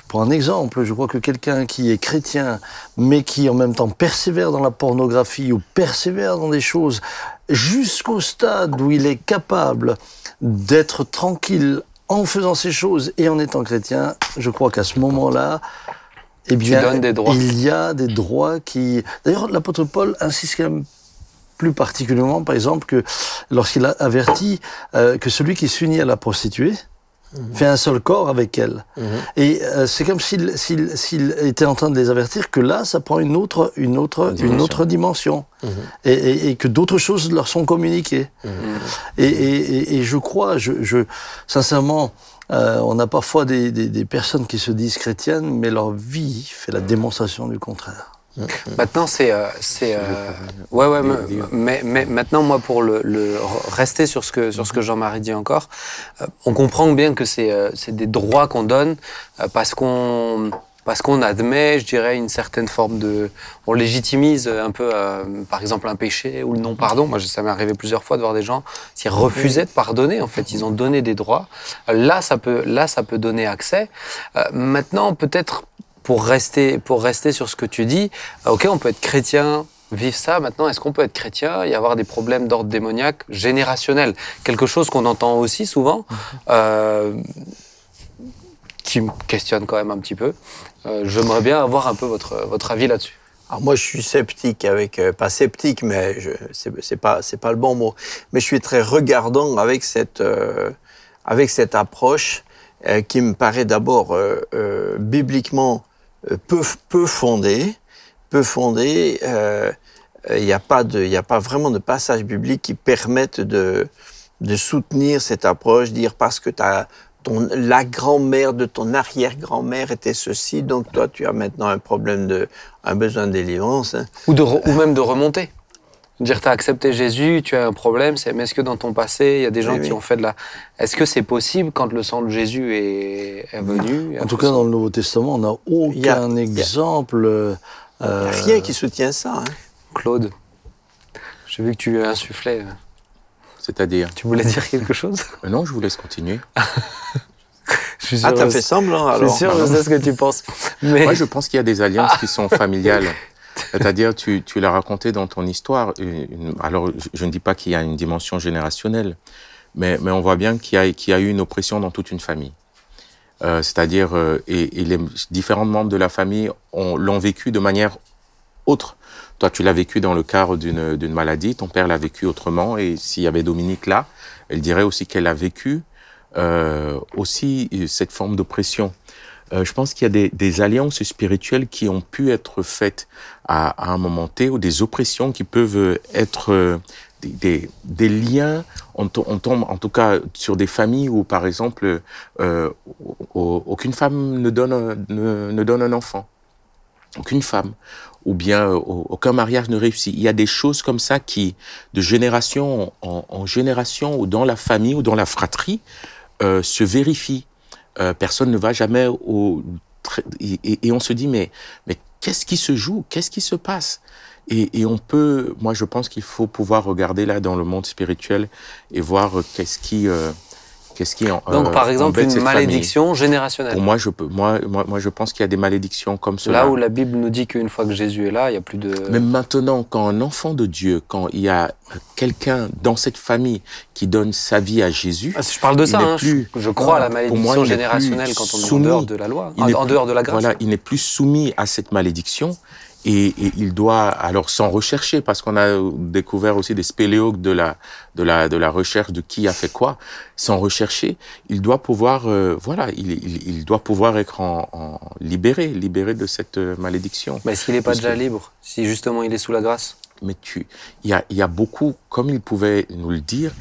Pour un exemple, je crois que quelqu'un qui est chrétien, mais qui en même temps persévère dans la pornographie ou persévère dans des choses, jusqu'au stade où il est capable d'être tranquille en faisant ces choses et en étant chrétien, je crois qu'à ce moment-là, eh bien, il y a des droits qui... D'ailleurs, l'apôtre Paul insiste quand même plus particulièrement, par exemple, que lorsqu'il a averti que celui qui s'unit à la prostituée fait un seul corps avec elle. Et c'est comme s'il était en train de les avertir que là, ça prend une autre dimension. Et que d'autres choses leur sont communiquées. Et je crois, je sincèrement... on a parfois des personnes qui se disent chrétiennes, mais leur vie fait la démonstration du contraire. Maintenant, mais maintenant, moi, pour rester sur ce que Jean-Marie dit encore, on comprend bien que c'est des droits qu'on donne parce qu'on admet, je dirais, une certaine forme de... On légitimise un peu, par exemple, un péché ou le non-pardon. Moi, ça m'est arrivé plusieurs fois de voir des gens qui refusaient de pardonner, en fait. Ils ont donné des droits. Là, ça peut donner accès. Maintenant, peut-être, pour rester sur ce que tu dis, OK, on peut être chrétien, vivre ça. Maintenant, est-ce qu'on peut être chrétien et avoir des problèmes d'ordre démoniaque générationnel? Quelque chose qu'on entend aussi souvent... qui me questionne quand même un petit peu. J'aimerais bien avoir un peu votre avis là-dessus. Alors moi, je suis sceptique pas sceptique, mais c'est pas le bon mot. Mais je suis très regardant avec cette approche qui me paraît d'abord bibliquement peu fondée. Il n'y a pas vraiment de passage biblique qui permette de soutenir cette approche, dire parce que la grand-mère de ton arrière-grand-mère était ceci, donc toi, tu as maintenant un problème un besoin de délivrance. Hein. Ou même de remonter. Dire, tu as accepté Jésus, tu as un problème, mais est-ce que dans ton passé, il y a des gens qui ont fait de la... Est-ce que c'est possible quand le sang de Jésus est venu? En tout cas, dans le Nouveau Testament, on n'a aucun exemple... Il n'y a rien qui soutient ça. Hein. Claude, j'ai vu que tu insufflais... C'est-à-dire... Tu voulais dire quelque chose? Non, je vous laisse continuer. T'as fait semblant, alors. Je suis sûr, je sais ce que tu penses. Mais... Moi, je pense qu'il y a des alliances qui sont familiales. C'est-à-dire, tu l'as raconté dans ton histoire. Alors, je ne dis pas qu'il y a une dimension générationnelle, mais on voit bien qu'il y a eu une oppression dans toute une famille. C'est-à-dire, et les différents membres de la famille l'ont vécu de manière autre. Toi, tu l'as vécu dans le cadre d'une maladie, ton père l'a vécu autrement, et s'il y avait Dominique là, elle dirait aussi qu'elle a vécu aussi cette forme d'oppression. Je pense qu'il y a des alliances spirituelles qui ont pu être faites à un moment T, ou des oppressions qui peuvent être des liens. On tombe en tout cas sur des familles où, par exemple, aucune femme ne donne un enfant. Aucune femme, ou bien aucun mariage ne réussit. Il y a des choses comme ça qui, de génération en génération, ou dans la famille, ou dans la fratrie, se vérifient. Personne ne va jamais et on se dit, mais qu'est-ce qui se joue? Qu'est-ce qui se passe? Et on peut... Moi, je pense qu'il faut pouvoir regarder là, dans le monde spirituel, et voir donc, par exemple, une malédiction générationnelle. Pour moi, je pense qu'il y a des malédictions comme cela. Là où la Bible nous dit qu'une fois que Jésus est là, il n'y a plus de... Même maintenant, quand un enfant de Dieu, quand il y a quelqu'un dans cette famille qui donne sa vie à Jésus... Ah, je parle de ça, hein, je crois à la malédiction générationnelle quand on est en dehors de la loi, en dehors de la grâce. Voilà, il n'est plus soumis à cette malédiction. Et il doit alors s'en rechercher, parce qu'on a découvert aussi des spéléologues de la recherche de qui a fait quoi. S'en rechercher, il doit pouvoir il doit pouvoir être libéré de cette malédiction. Mais est-ce qu'il n'est pas déjà libre si justement il est sous la grâce? Mais il y a beaucoup, comme il pouvait nous le dire,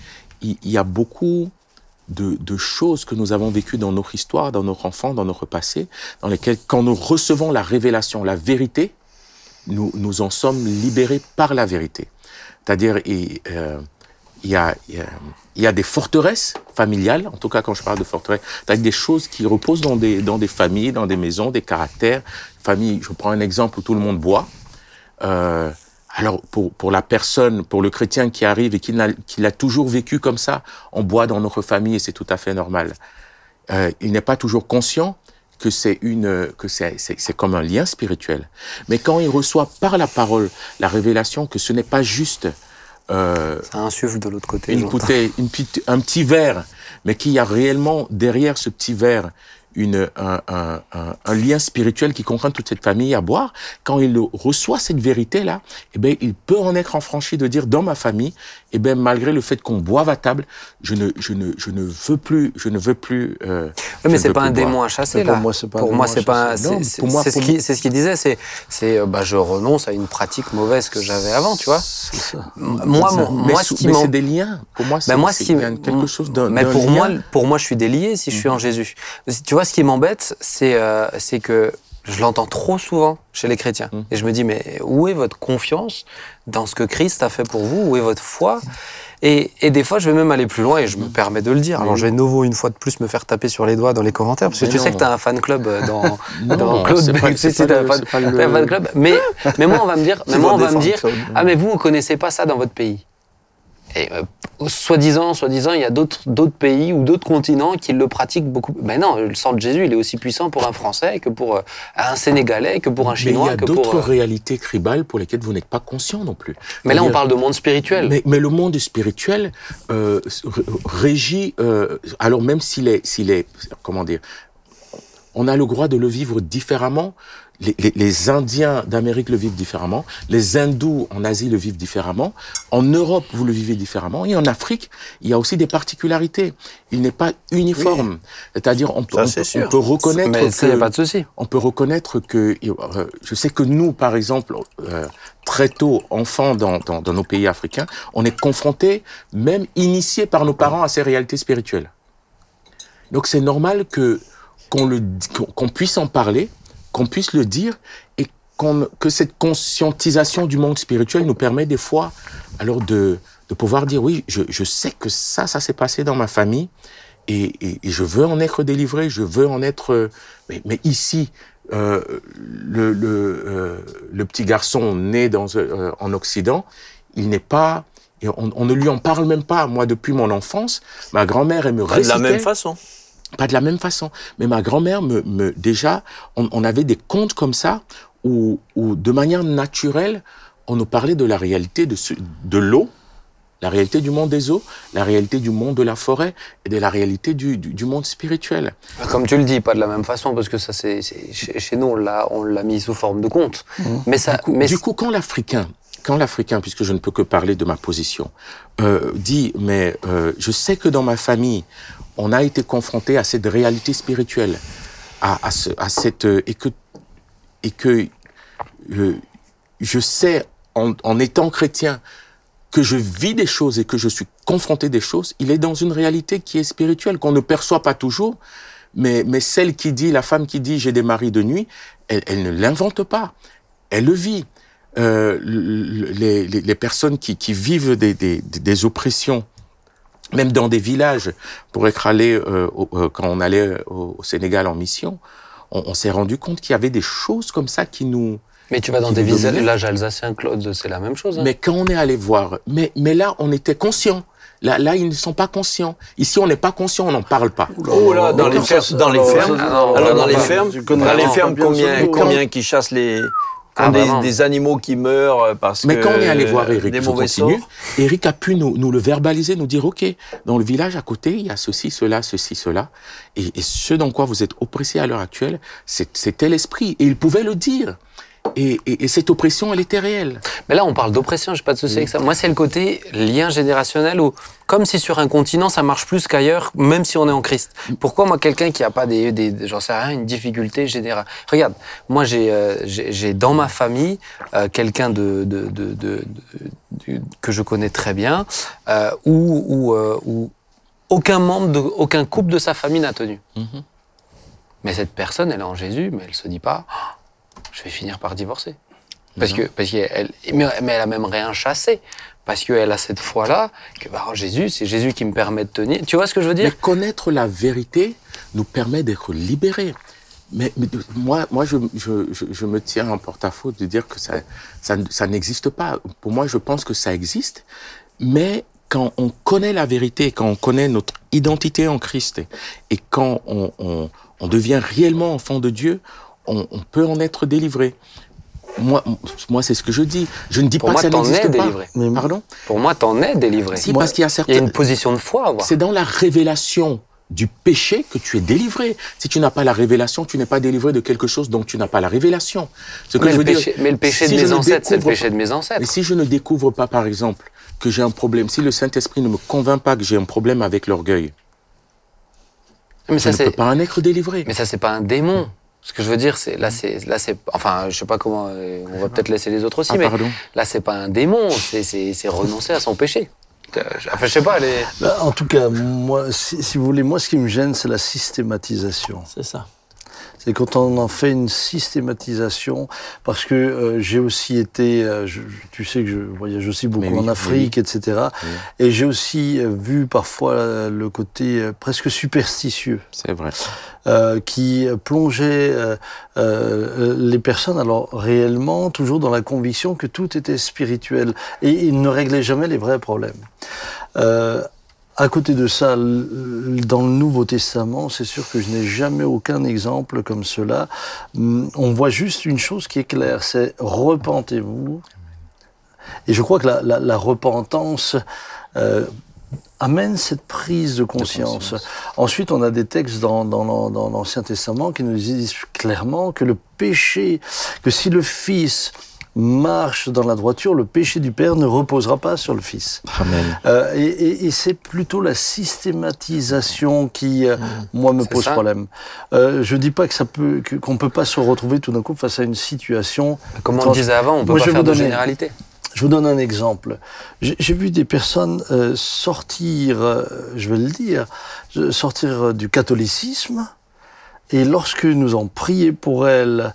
il y a beaucoup de choses que nous avons vécues dans notre histoire, dans notre enfant, dans notre passé, dans lesquelles, quand nous recevons la révélation, la vérité, nous en sommes libérés par la vérité. C'est-à-dire, il y a des forteresses familiales, en tout cas quand je parle de forteresses, c'est-à-dire des choses qui reposent dans des familles, dans des maisons, des caractères. Famille, je prends un exemple où tout le monde boit. Alors, pour la personne, pour le chrétien qui arrive et qui l'a toujours vécu comme ça, on boit dans notre famille et c'est tout à fait normal. Il n'est pas toujours conscient que c'est comme un lien spirituel. Mais quand il reçoit par la parole la révélation que ce n'est pas juste ça insuffle de l'autre côté, un petit verre, mais qu'il y a réellement derrière ce petit verre un lien spirituel qui contraint toute cette famille à boire. Quand il reçoit cette vérité-là, eh bien, il peut en être affranchi de dire, dans ma famille, eh bien, malgré le fait qu'on boive à table, je ne veux plus. Oui, mais c'est pas un démon à chasser là. Pour moi, c'est pas. C'est ce qu'il disait. Je renonce à une pratique mauvaise que j'avais avant, tu vois. C'est des liens. Pour moi, c'est quelque chose d'un. Mais pour moi, je suis délié si je suis en Jésus. Tu vois, ce qui m'embête, c'est que je l'entends trop souvent chez les chrétiens. Et je me dis, mais où est votre confiance dans ce que Christ a fait pour vous ? Où est votre foi ? Et des fois, je vais même aller plus loin et je me permets de le dire. Alors, je vais de nouveau, une fois de plus, me faire taper sur les doigts dans les commentaires. Parce que tu sais que tu as un fan club dans Claude. Tu as un fan club. Mais moi, on va me dire, ah, mais vous connaissez pas ça dans votre pays. Et soi-disant, il y a d'autres pays ou d'autres continents qui le pratiquent beaucoup. Ben non, le sang de Jésus, il est aussi puissant pour un Français que pour un Sénégalais, que pour un Chinois. Mais il y a d'autres réalités tribales pour lesquelles vous n'êtes pas conscient non plus. Mais là, on parle de monde spirituel. Mais le monde spirituel régit. Alors même s'il est, comment dire, on a le droit de le vivre différemment. Les Indiens d'Amérique le vivent différemment, les Hindous en Asie le vivent différemment, en Europe vous le vivez différemment, et en Afrique il y a aussi des particularités. Il n'est pas uniforme, c'est-à-dire on peut reconnaître. Mais ça, y a pas de souci. On peut reconnaître que je sais que nous, par exemple, très tôt, enfants dans nos pays africains, on est confrontés, même initiés par nos parents, à ces réalités spirituelles. Donc c'est normal qu'on puisse en parler, qu'on puisse le dire, et que cette conscientisation du monde spirituel nous permet des fois alors de pouvoir dire, oui, je sais que ça s'est passé dans ma famille, et je veux en être délivré, je veux en être... Mais ici, le petit garçon né en Occident, il n'est pas... On ne lui en parle même pas. Moi, depuis mon enfance, ma grand-mère, elle me récitait... De la même façon. Pas de la même façon. Mais ma grand-mère déjà, on avait des contes comme ça où de manière naturelle, on nous parlait de la réalité de l'eau, la réalité du monde des eaux, la réalité du monde de la forêt et de la réalité du monde spirituel. Comme tu le dis, pas de la même façon, parce que ça, c'est chez nous, on l'a mis sous forme de conte. Mais ça. Du coup, quand l'Africain. Quand l'Africain, puisque je ne peux que parler de ma position, dit, mais je sais que dans ma famille, on a été confronté à cette réalité spirituelle, et que je sais, en étant chrétien, que je vis des choses et que je suis confronté des choses, il est dans une réalité qui est spirituelle, qu'on ne perçoit pas toujours, mais celle qui dit, la femme qui dit « j'ai des maris de nuit », elle ne l'invente pas, elle le vit. Les personnes qui vivent des oppressions, même dans des villages, pour être allé quand on allait au Sénégal en mission, on s'est rendu compte qu'il y avait des choses comme ça qui nous... Mais tu vas dans des villages alsaciens, Claude, c'est la même chose. Hein. Mais quand on est allé voir, mais là on était conscients. Là, ils ne sont pas conscients. Ici, on n'est pas conscient, on n'en parle pas. Oh là, dans les fermes. Alors dans les fermes, combien qui chassent les... des animaux qui meurent parce que... Mais quand on est allé voir Eric, Eric a pu nous le verbaliser, nous dire, OK, dans le village à côté, il y a ceci, cela. Et ce dans quoi vous êtes oppressés à l'heure actuelle, c'était l'esprit. Et il pouvait le dire. Et cette oppression, elle était réelle. Mais là, on parle d'oppression, j'ai pas de souci avec ça. Moi, c'est le côté lien générationnel où, comme si sur un continent, ça marche plus qu'ailleurs, même si on est en Christ. Pourquoi, moi, quelqu'un qui a pas j'en sais rien, une difficulté générale. Regarde, moi, j'ai dans ma famille quelqu'un que je connais très bien, où aucun couple de sa famille n'a tenu. Mm-hmm. Mais cette personne, elle est en Jésus, mais elle se dit pas. Je vais finir par divorcer. Parce qu'elle elle a même rien chassé. Parce qu'elle a cette foi-là, que Jésus, c'est Jésus qui me permet de tenir. Tu vois ce que je veux dire ? Mais connaître la vérité nous permet d'être libérés. Mais moi je me tiens en porte-à-faux de dire que ça n'existe pas. Pour moi, je pense que ça existe. Mais quand on connaît la vérité, quand on connaît notre identité en Christ, et quand on devient réellement enfant de Dieu, on peut en être délivré. Moi, c'est ce que je dis. Je ne dis pas que ça n'existe pas. Mais pardon ? Pour moi, t'en es délivré. Si, parce qu'il y a certaines... Il y a une position de foi à avoir. C'est dans la révélation du péché que tu es délivré. Si tu n'as pas la révélation, tu n'es pas délivré de quelque chose dont tu n'as pas la révélation. Mais le péché de mes ancêtres, c'est le péché de mes ancêtres. Mais si je ne découvre pas, par exemple, que j'ai un problème, si le Saint-Esprit ne me convainc pas que j'ai un problème avec l'orgueil, je ne peux pas en être délivré. Mais ça, c'est pas un démon. Ce que je veux dire, c'est enfin, je sais pas comment, on va peut-être laisser les autres aussi, mais là, c'est pas un démon, c'est renoncer à son péché. Enfin, je sais pas, en tout cas, moi, si vous voulez, moi, ce qui me gêne, c'est la systématisation. C'est ça. C'est quand on en fait une systématisation, parce que j'ai aussi été, tu sais que je voyage aussi beaucoup en Afrique, etc. Oui. Et j'ai aussi vu parfois le côté presque superstitieux. C'est vrai. Qui plongeait les personnes, alors réellement, toujours dans la conviction que tout était spirituel. Et ils ne réglaient jamais les vrais problèmes. À côté de ça, dans le Nouveau Testament, c'est sûr que je n'ai jamais aucun exemple comme cela. On voit juste une chose qui est claire, c'est « repentez-vous ». Et je crois que la repentance amène cette prise de conscience. Ensuite, on a des textes dans l'Ancien Testament qui nous disent clairement que le péché, que si le Fils... marche dans la droiture, le péché du Père ne reposera pas sur le Fils. Amen. Et c'est plutôt la systématisation qui, moi, me pose problème. Je ne dis pas que qu'on ne peut pas se retrouver tout d'un coup face à une situation... Comme on disait avant, on ne peut pas faire de généralité. Je vous donne un exemple. J'ai vu des personnes sortir, je vais le dire, sortir du catholicisme, et lorsque nous en prions pour elles...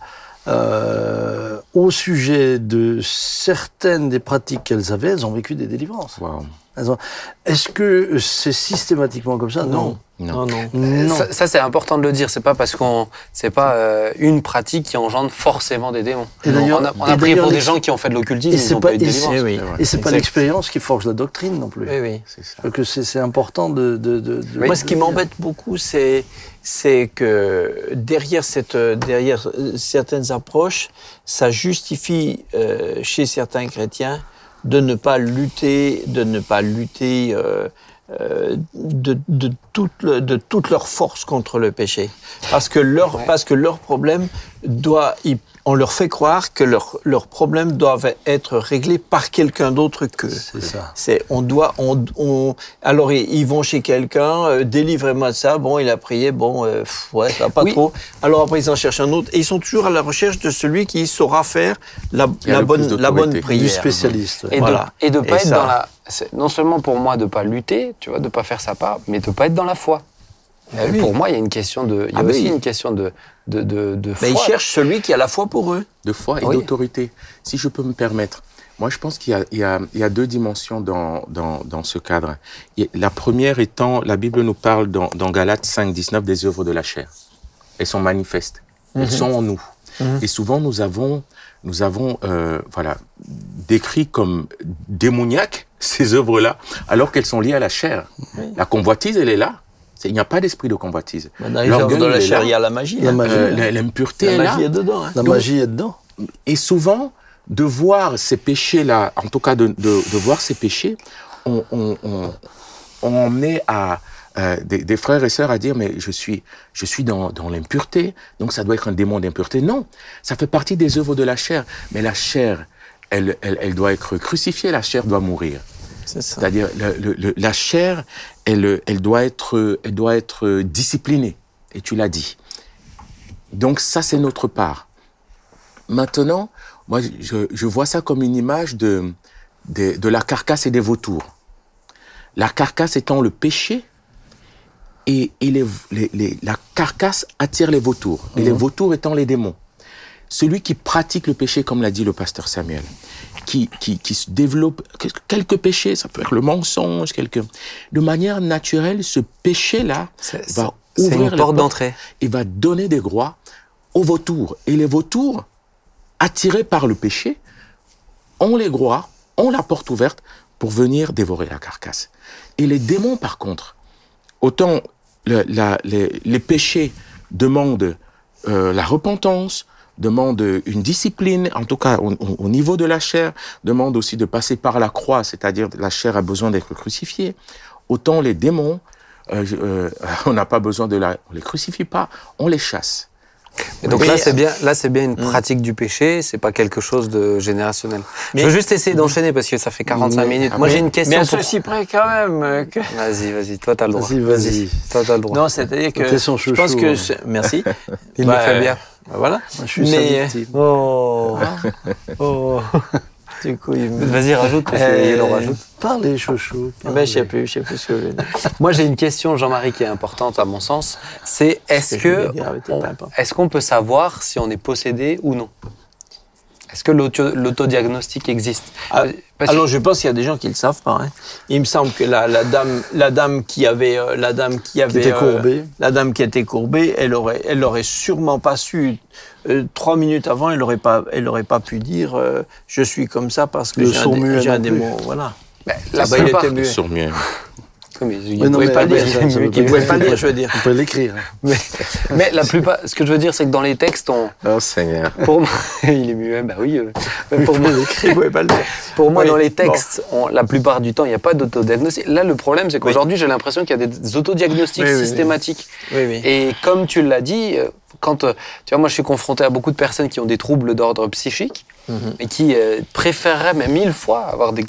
au sujet de certaines des pratiques qu'elles avaient, elles ont vécu des délivrances. Wow. Est-ce que c'est systématiquement comme ça ? Non. Ça, c'est important de le dire. C'est pas parce qu'on, c'est pas une pratique qui engendre forcément des démons. Et on a prié pour des gens qui ont fait de l'occultisme, ils n'ont pas eu de délivrance. Et c'est pas l'expérience qui forge la doctrine non plus. Oui. C'est ça. Que c'est important de moi, ce qui m'embête beaucoup, c'est que derrière certaines approches, ça justifie chez certains chrétiens de ne pas lutter, de toute leur force contre le péché, parce que leur problème on leur fait croire que leurs problèmes doivent être réglés par quelqu'un d'autre qu'eux. C'est ça. Alors ils vont chez quelqu'un, délivrez-moi de ça. Bon, il a prié. Bon, ça va pas trop. Alors après ils en cherchent un autre et ils sont toujours à la recherche de celui qui saura faire la bonne prière. Du spécialiste. Et voilà. Non seulement pour moi de pas lutter, tu vois, de pas faire sa part, mais de pas être dans la foi. Oui. Pour moi, il y a une question une question de foi. Mais ils cherchent celui qui a la foi pour eux. De foi et d'autorité. Si je peux me permettre, moi je pense qu'il y a deux dimensions dans ce cadre. La première étant, la Bible nous parle dans Galates 5:19 des œuvres de la chair. Elles sont manifestes. Elles sont en nous. Et souvent nous avons décrit comme démoniaques ces œuvres-là, alors qu'elles sont liées à la chair. La convoitise, elle est là. Il n'y a pas d'esprit de convoitise. L'orgueil de la chair, il y a la magie. L'impureté est là. La magie est dedans. Et souvent, de voir ces péchés-là, en tout cas de voir ces péchés, on est à des frères et sœurs à dire « mais je suis dans l'impureté, donc ça doit être un démon d'impureté ». Non, ça fait partie des œuvres de la chair. Mais la chair, elle doit être crucifiée, la chair doit mourir. C'est ça. C'est-à-dire la chair, elle doit être disciplinée, et tu l'as dit. Donc ça, c'est notre part. Maintenant, moi, je vois ça comme une image de la carcasse et des vautours. La carcasse étant le péché, et la carcasse attire les vautours, et les vautours étant les démons. Celui qui pratique le péché, comme l'a dit le pasteur Samuel, qui se développe, quelques péchés, ça peut être le mensonge, de manière naturelle, ce péché-là va ouvrir les portes d'entrée et va donner des droits aux vautours. Et les vautours, attirés par le péché, ont les droits, ont la porte ouverte pour venir dévorer la carcasse. Et les démons, par contre, autant les péchés demandent la repentance, demandent une discipline, en tout cas au niveau de la chair, demandent aussi de passer par la croix, c'est-à-dire la chair a besoin d'être crucifiée, autant les démons, on n'a pas besoin on les crucifie pas, on les chasse. Et donc là, c'est bien une pratique du péché, c'est pas quelque chose de générationnel. Mais je veux juste essayer d'enchaîner parce que ça fait 45 minutes. Moi, j'ai une question. Mais à ceci près, quand même. Que... Vas-y, toi, t'as le droit. Vas-y. Toi, t'as le droit. Non, c'est-à-dire que. T'es son chouchou, je pense que. Ouais. Merci. Il me fait bien. Voilà. Moi, je suis sa victime. Du coup, vas-y, rajoute, parce qu'il en rajoute. Parlez, chouchou. Je sais plus ce que je veux dire. Moi, j'ai une question, Jean-Marie, qui est importante à mon sens. C'est est-ce qu'on peut savoir si on est possédé ou non? Est-ce que l'autodiagnostic existe? Alors, je pense qu'il y a des gens qui le savent pas. Hein. Il me semble que la dame qui était courbée, elle aurait sûrement pas su. 3 minutes avant, elle aurait pas pu dire je suis comme ça parce que j'ai un démon. Voilà. Ben, là-bas, il était muet. Il ne pouvait pas dire. Il pouvait pas dire, je veux dire. On peut l'écrire. Mais la plupart, ce que je veux dire, c'est que dans les textes, on. Oh Seigneur. Pour moi, il est muet. Bah oui. Pour moi, l'écrire, pouvait pas le dire. Pour moi, dans les textes, la plupart du temps, il n'y a pas d'autodiagnostic. Là, le problème, c'est qu'aujourd'hui, j'ai l'impression qu'il y a des autodiagnostics systématiques. Oui. Et comme tu l'as dit, quand tu vois, moi, je suis confronté à beaucoup de personnes qui ont des troubles d'ordre psychique. Et qui préféreraient même 1000 fois avoir des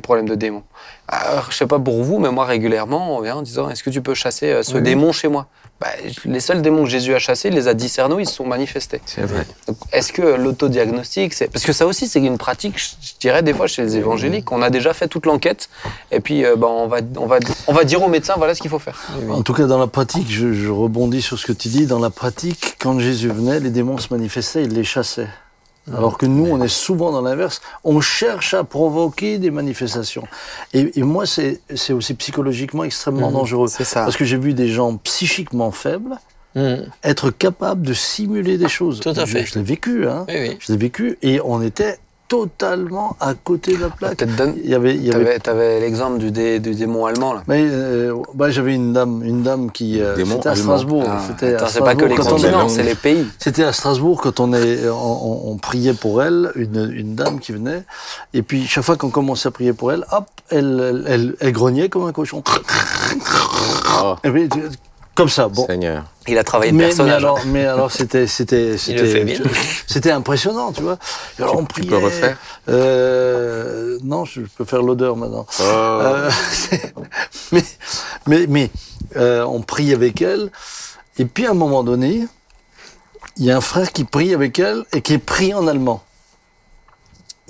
problèmes de démons. Alors, je ne sais pas pour vous, mais moi régulièrement, on vient en disant « Est-ce que tu peux chasser ce démon chez moi ?» Les seuls démons que Jésus a chassés, il les a discernés, ils se sont manifestés. C'est vrai. Donc, est-ce que l'autodiagnostic, parce que ça aussi, c'est une pratique, je dirais des fois chez les évangéliques, on a déjà fait toute l'enquête, et puis on va dire au médecin voilà ce qu'il faut faire. En tout cas, dans la pratique, je rebondis sur ce que tu dis, dans la pratique, quand Jésus venait, les démons se manifestaient, il les chassait. Alors que nous, on est souvent dans l'inverse. On cherche à provoquer des manifestations. Et moi, c'est aussi psychologiquement extrêmement dangereux. C'est ça. Parce que j'ai vu des gens psychiquement faibles être capables de simuler des choses. Tout à fait. Je l'ai vécu, hein. Oui. Je l'ai vécu et on était totalement à côté de la plaque. T'avais l'exemple du démon allemand, là. Mais, j'avais une dame qui, c'était à Strasbourg. Ah, c'était à Strasbourg. C'est pas que les continents, c'est les pays. C'était à Strasbourg quand on priait pour elle, une dame qui venait. Et puis, chaque fois qu'on commençait à prier pour elle, hop, elle grognait comme un cochon. Oh. Et puis, comme ça, bon. Seigneur. Il a travaillé de personnage. Mais alors c'était impressionnant, tu vois. Alors on priait. Tu peux refaire non, je peux faire l'odeur maintenant. Oh. Mais on prie avec elle. Et puis à un moment donné, il y a un frère qui prie avec elle et qui prie en allemand.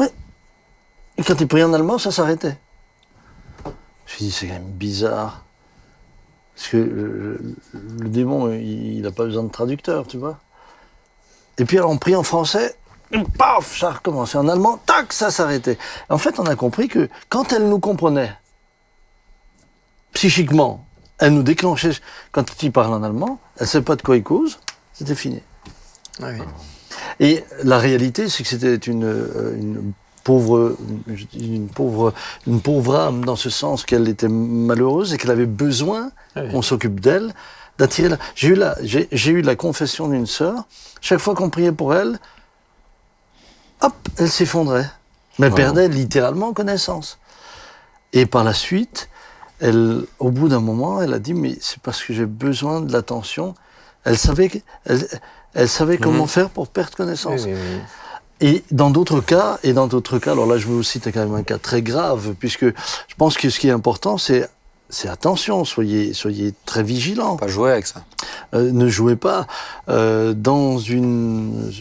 Mais quand il prie en allemand, ça s'arrêtait. Je me suis dit, c'est quand même bizarre. Parce que le démon, il n'a pas besoin de traducteur, tu vois. Et puis alors on prie en français, paf, ça recommençait. En allemand, tac, ça s'arrêtait. En fait, on a compris que quand elle nous comprenait, psychiquement, elle nous déclenchait. Quand il parle en allemand, elle ne sait pas de quoi il cause, c'était fini. Oui. Et la réalité, c'est que c'était une pauvre âme dans ce sens qu'elle était malheureuse et qu'elle avait besoin, on s'occupe d'elle, d'attirer la... J'ai eu la confession d'une sœur, chaque fois qu'on priait pour elle, hop, elle s'effondrait. Mais elle perdait littéralement connaissance. Et par la suite, elle, au bout d'un moment, elle a dit, mais c'est parce que j'ai besoin de l'attention. Elle savait comment faire pour perdre connaissance. Oui. Et dans d'autres cas, alors là je vous cite quand même un cas très grave, puisque je pense que ce qui est important, c'est attention, soyez très vigilants. Pas jouer avec ça. Ne jouez pas dans une...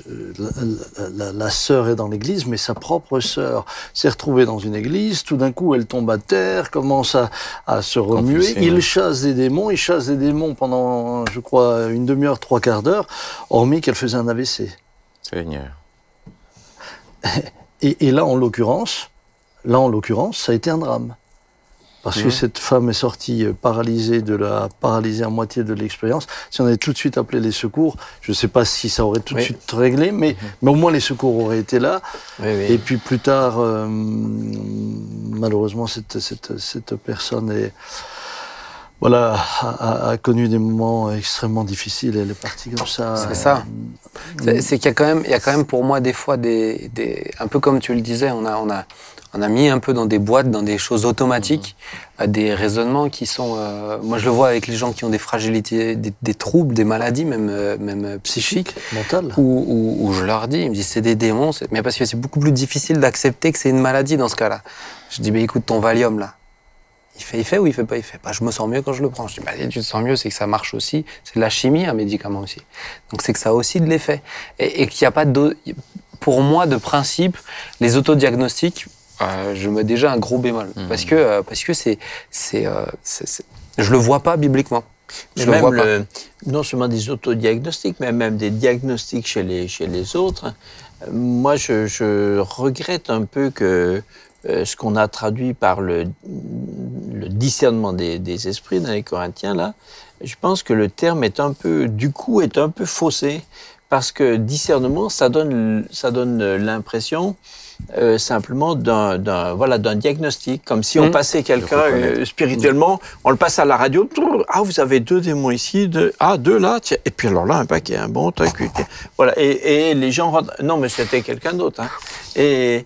La sœur est dans l'église, mais sa propre sœur s'est retrouvée dans une église, tout d'un coup elle tombe à terre, commence à se remuer, il chasse des démons pendant, je crois, une demi-heure, trois quarts d'heure, hormis qu'elle faisait un AVC. Seigneur. Et là, en l'occurrence, ça a été un drame. Parce que cette femme est sortie paralysée à moitié de l'expérience. Si on avait tout de suite appelé les secours, je ne sais pas si ça aurait tout de suite réglé, mais au moins les secours auraient été là. Oui. Et puis plus tard, malheureusement, cette personne a connu des moments extrêmement difficiles. Elle est partie comme ça. C'est ça. C'est qu'il y a quand même pour moi des fois des un peu comme tu le disais, on a mis un peu dans des boîtes, dans des choses automatiques, des raisonnements qui sont... moi, je le vois avec les gens qui ont des fragilités, des troubles, des maladies, même psychiques. Mentales. Où je leur dis, ils me disent, c'est des démons. Mais parce que c'est beaucoup plus difficile d'accepter que c'est une maladie dans ce cas-là. Je dis, mais écoute, ton Valium, là, il fait ou il fait pas? Il fait pas. Je me sens mieux quand je le prends. Je dis, bah, tu te sens mieux, c'est que ça marche aussi. C'est de la chimie, un médicament aussi. Donc, c'est que ça a aussi de l'effet. Et qu'il n'y a pas de... Pour moi, de principe, les autodiagnostics... je mets déjà un gros bémol parce que c'est je le vois pas bibliquement. Non seulement des autodiagnostics, mais même des diagnostics chez les autres. Moi, je regrette un peu que ce qu'on a traduit par le discernement des esprits dans les Corinthiens là, je pense que le terme est un peu faussé parce que discernement, ça donne l'impression simplement d'un diagnostic, comme si on passait quelqu'un spirituellement, on le passe à la radio, ah vous avez deux démons ici, deux là, tiens, et puis alors là un paquet, un bon truc, voilà, et les gens rentrent, non mais c'était quelqu'un d'autre, hein. Et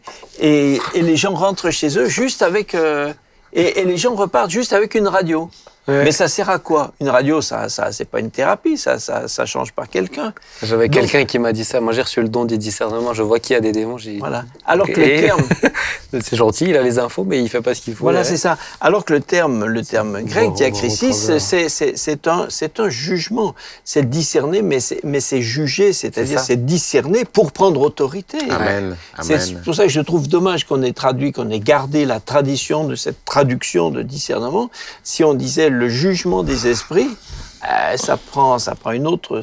les gens rentrent chez eux juste avec, et les gens repartent juste avec une radio. Ouais. Mais ça sert à quoi? Une radio, ça, c'est pas une thérapie, ça change pas quelqu'un. J'avais quelqu'un qui m'a dit ça. Moi, j'ai reçu le don du discernement. Je vois qu'il y a des démons. Voilà. Alors que le terme, c'est gentil, il a les infos, mais il fait pas ce qu'il faut. Voilà, c'est ça. Alors que le terme grec, diakrisis, c'est un jugement. C'est discerner, mais c'est juger, c'est-à-dire c'est discerner pour prendre autorité. Amen. C'est pour ça que je trouve dommage qu'on ait gardé la tradition de cette traduction de discernement. Si on disait le jugement des esprits, ça prend une autre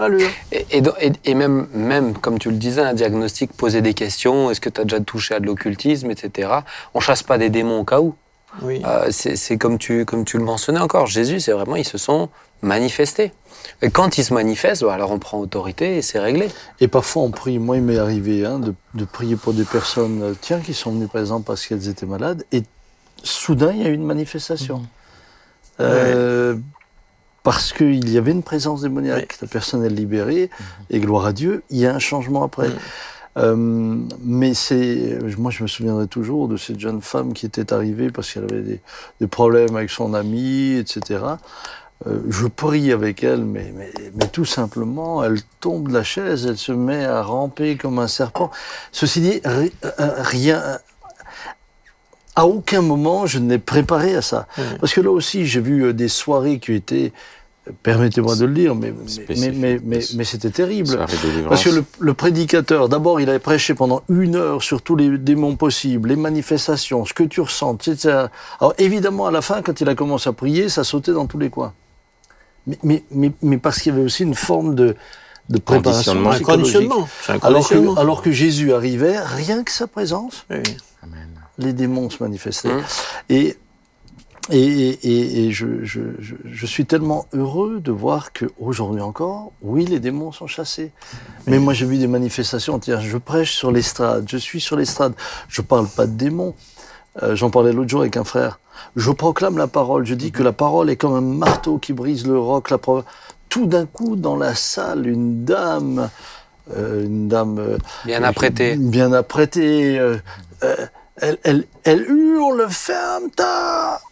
allure. Et même, comme tu le disais, un diagnostic, poser des questions, est-ce que tu as déjà touché à de l'occultisme, etc. On ne chasse pas des démons au cas où. Oui. C'est comme tu le mentionnais encore, Jésus, c'est vraiment, ils se sont manifestés. Et quand ils se manifestent, alors on prend autorité et c'est réglé. Et parfois on prie, moi il m'est arrivé de prier pour des personnes qui sont venues par exemple parce qu'elles étaient malades, et soudain il y a eu une manifestation. Parce qu'il y avait une présence démoniaque, la personne est libérée, et gloire à Dieu, il y a un changement après. Mais moi je me souviendrai toujours de cette jeune femme qui était arrivée parce qu'elle avait des problèmes avec son amie, etc. Je prie avec elle, mais tout simplement, elle tombe de la chaise, elle se met à ramper comme un serpent. Ceci dit, rien... À aucun moment, je n'ai préparé à ça. Oui. Parce que là aussi, j'ai vu des soirées qui étaient, permettez-moi de le dire, mais c'était terrible. Parce que le prédicateur, d'abord, il avait prêché pendant 1 heure sur tous les démons possibles, les manifestations, ce que tu ressens, etc. Alors évidemment, à la fin, quand il a commencé à prier, ça sautait dans tous les coins. Mais parce qu'il y avait aussi une forme de préparation conditionnement. Alors que Jésus arrivait, rien que sa présence... Oui. Amen. Les démons se manifestaient. Et je suis tellement heureux de voir qu'aujourd'hui encore, oui, les démons sont chassés. Mais moi, j'ai vu des manifestations. Tiens, je prêche sur l'estrade, je suis sur l'estrade. Je ne parle pas de démons. J'en parlais l'autre jour avec un frère. Je proclame la parole. Je dis que la parole est comme un marteau qui brise le roc. Tout d'un coup, dans la salle, une dame... bien apprêtée. Bien apprêtée... Elle hurle, ferme-ta!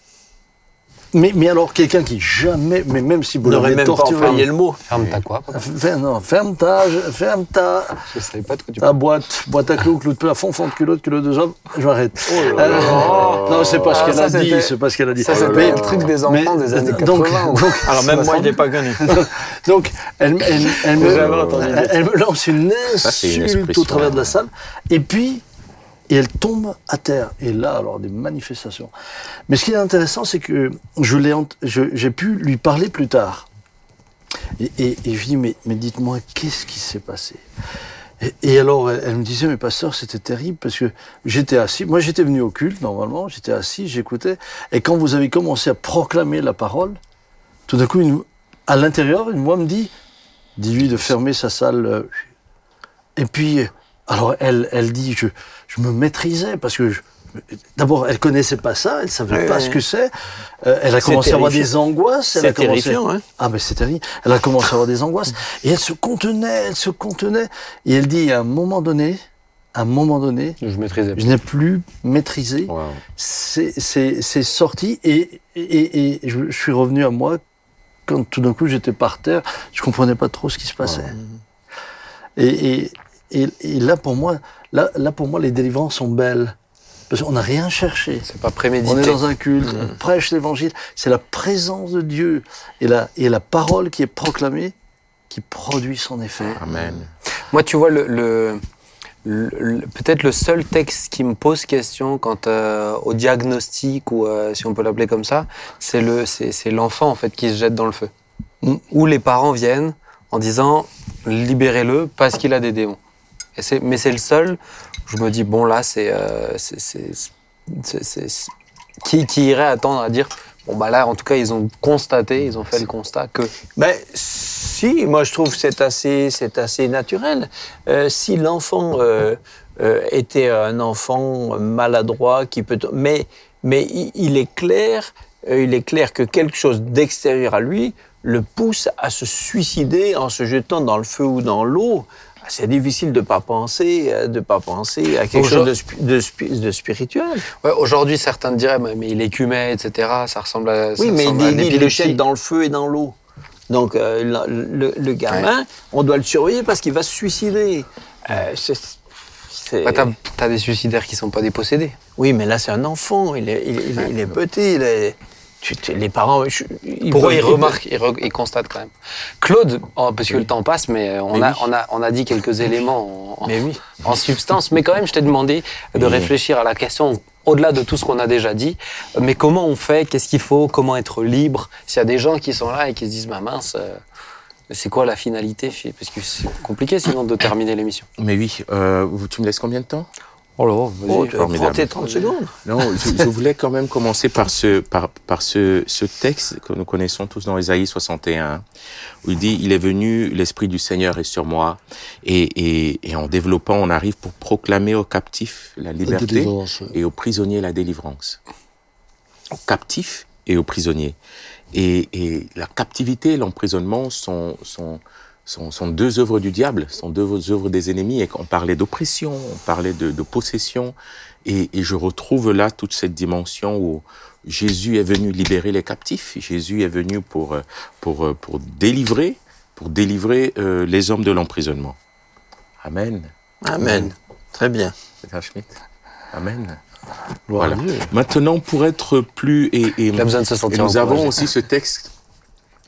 Mais alors, quelqu'un qui jamais, mais même si vous n'aurez même torturé, pas employé le mot. Ferme ta quoi? Non, ferme ta. Je savais pas de quoi tu parles. Ta boîte à clous, clous de plafond, fond de culotte de jambe. Je m'arrête. Oh là là. Non, c'est pas ce qu'elle a dit. C'est pas ce qu'elle a dit. Ça, c'était le truc des enfants des années 80. Alors même moi, je l'ai pas connu. Donc, elle me lance une insulte au travers de la salle. Et puis. Et elle tombe à terre. Et là, alors, des manifestations. Mais ce qui est intéressant, c'est que j'ai pu lui parler plus tard. Et je lui dis, mais dites-moi, qu'est-ce qui s'est passé ? Et alors, elle me disait, mais pasteur, c'était terrible, parce que j'étais assis. Moi, j'étais venu au culte, normalement. J'étais assis, j'écoutais. Et quand vous avez commencé à proclamer la parole, tout d'un coup, à l'intérieur, une voix me dit, dis-lui de fermer sa salle. Et puis... Alors, elle dit, je me maîtrisais, parce que, d'abord, elle connaissait pas ça, elle savait pas ce que c'est. Elle a commencé à avoir des angoisses. C'est terrifiant, hein. Ah, mais c'est terrible. Elle a commencé à avoir des angoisses. Et elle se contenait. Et elle dit, à un moment donné, je n'ai plus maîtrisé. Wow. C'est sorti. Et je suis revenu à moi quand tout d'un coup, j'étais par terre. Je comprenais pas trop ce qui se passait. Wow. Et là pour moi, les délivrances sont belles. Parce qu'on n'a rien cherché. C'est pas prémédité. On est dans un culte, on prêche l'évangile. C'est la présence de Dieu et la parole qui est proclamée qui produit son effet. Amen. Moi, tu vois, peut-être le seul texte qui me pose question quant au diagnostic, ou si on peut l'appeler comme ça, c'est l'enfant en fait qui se jette dans le feu. Mm. Où les parents viennent en disant libérez-le parce qu'il a des démons. Mais c'est le seul. Je me dis bon là c'est qui irait attendre à dire bon bah là en tout cas ils ont fait le constat que. Ben si moi je trouve que c'est assez naturel. Si l'enfant était un enfant maladroit mais il est clair que quelque chose d'extérieur à lui le pousse à se suicider en se jetant dans le feu ou dans l'eau. C'est difficile de pas penser à quelque chose de spirituel. Ouais, aujourd'hui, certains diraient, mais il écumait, etc. Ça ressemble à. Oui, mais il le jette dans le feu et dans l'eau. Donc, le gamin, on doit le surveiller parce qu'il va se suicider. T'as des suicidaires qui ne sont pas dépossédés. Oui, mais là, c'est un enfant. Il est petit. Les parents, pourquoi ils constatent quand même. Claude, parce que le temps passe, mais on a dit quelques éléments en substance. Mais quand même, je t'ai demandé de réfléchir à la question au-delà de tout ce qu'on a déjà dit. Mais comment on fait ? Qu'est-ce qu'il faut ? Comment être libre ? S'il y a des gens qui sont là et qui se disent, mince, c'est quoi la finalité ? Parce que c'est compliqué sinon de terminer l'émission. Mais oui, tu me laisses combien de temps ? Oh là, vas-y, prends tes 30 secondes. Non, je voulais quand même commencer par ce texte que nous connaissons tous dans Isaïe 61, où il dit « Il est venu, l'Esprit du Seigneur est sur moi ». Et en développant, on arrive pour proclamer aux captifs la liberté et aux prisonniers la délivrance. Aux captifs et aux prisonniers. Et la captivité et l'emprisonnement sont deux œuvres du diable, sont deux œuvres des ennemis. Et on parlait d'oppression, on parlait de possession. Et je retrouve là toute cette dimension où Jésus est venu libérer les captifs. Jésus est venu pour délivrer les hommes de l'emprisonnement. Amen. Très bien. Peterschmitt. Amen. Voilà. Maintenant, pour être plus... Et nous avons aussi ce texte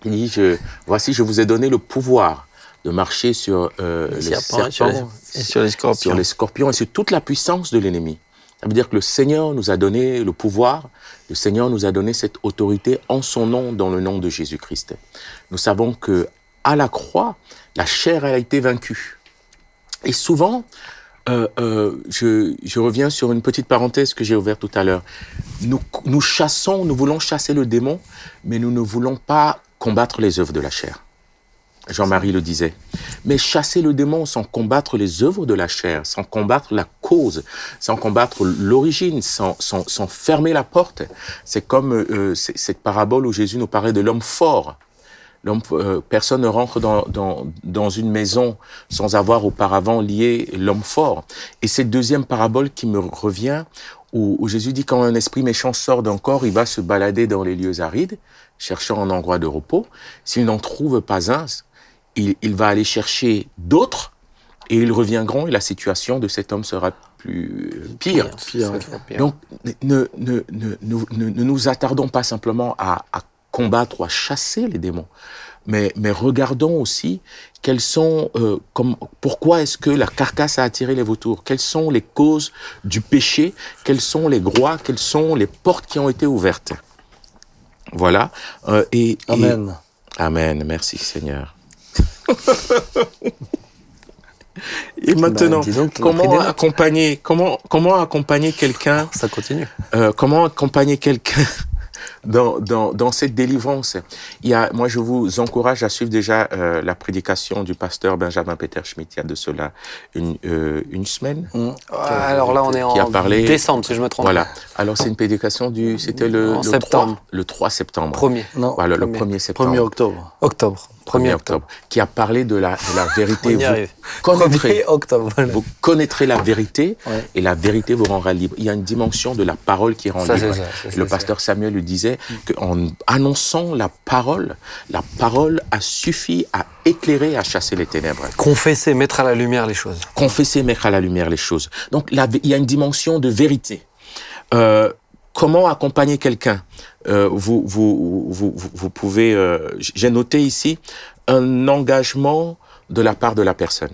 qui dit « Voici, je vous ai donné le pouvoir ». De marcher sur les scorpions et sur toute la puissance de l'ennemi. Ça veut dire que le Seigneur nous a donné le pouvoir, le Seigneur nous a donné cette autorité en son nom, dans le nom de Jésus-Christ. Nous savons qu'à la croix, la chair a été vaincue. Et souvent, je reviens sur une petite parenthèse que j'ai ouverte tout à l'heure. Nous voulons chasser le démon, mais nous ne voulons pas combattre les œuvres de la chair. Jean-Marie le disait. Mais chasser le démon sans combattre les œuvres de la chair, sans combattre la cause, sans combattre l'origine, sans fermer la porte. C'est comme cette parabole où Jésus nous parlait de l'homme fort. Personne ne rentre dans une maison sans avoir auparavant lié l'homme fort. Et cette deuxième parabole qui me revient, où Jésus dit quand un esprit méchant sort d'un corps, il va se balader dans les lieux arides, cherchant un endroit de repos. S'il n'en trouve pas un, il va aller chercher d'autres et ils reviendront et la situation de cet homme sera plus pire. Donc, ne nous attardons pas simplement à combattre ou à chasser les démons, mais regardons aussi quelles sont, pourquoi est-ce que la carcasse a attiré les vautours? Quelles sont les causes du péché? Quels sont les droits? Quelles sont les portes qui ont été ouvertes? Voilà. Amen. Amen. Merci Seigneur. Et maintenant, comment accompagner quelqu'un? Ça continue. Comment accompagner quelqu'un dans cette délivrance? Moi, je vous encourage à suivre déjà la prédication du pasteur Benjamin Peterschmitt, il y a de cela une semaine. Alors là, on est en décembre, si je me trompe. Voilà. Alors, c'est une prédication c'était le 3 septembre. Le 1er octobre. Qui a parlé de la vérité. Vous connaîtrez la vérité, ouais. Et la vérité vous rendra libre. Il y a une dimension de la parole qui rend libre. Le pasteur Samuel lui disait qu'en annonçant la parole a suffi à éclairer, à chasser les ténèbres. Confesser, mettre à la lumière les choses. Donc, il y a une dimension de vérité. Comment accompagner quelqu'un? Vous pouvez. J'ai noté ici un engagement de la part de la personne,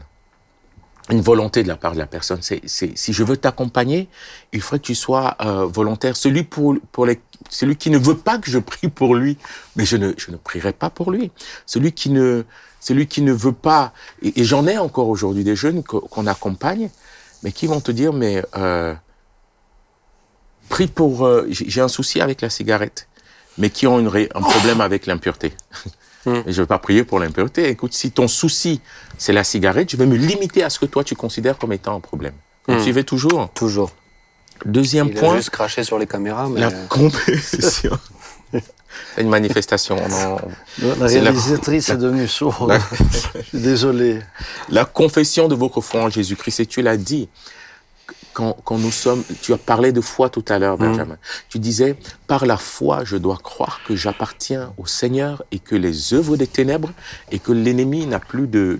une volonté de la part de la personne. Si je veux t'accompagner, il faudrait que tu sois volontaire. Celui qui ne veut pas que je prie pour lui, mais je ne prierai pas pour lui. Celui qui ne veut pas, et j'en ai encore aujourd'hui des jeunes qu'on accompagne, mais qui vont te dire pris pour... j'ai un souci avec la cigarette, mais qui ont un problème avec l'impureté. Et je ne vais pas prier pour l'impureté. Écoute, si ton souci, c'est la cigarette, je vais me limiter à ce que toi, tu considères comme étant un problème. Vous suivez toujours. Deuxième point... Il a juste craché sur les caméras, mais... La compétition. C'est une manifestation. La réalisatrice est devenue sourde. Je suis désolé. La confession de votre foi en Jésus-Christ, et tu l'as dit... Quand nous sommes, tu as parlé de foi tout à l'heure, Benjamin. Tu disais, par la foi, je dois croire que j'appartiens au Seigneur et que les œuvres des ténèbres et que l'ennemi n'a plus de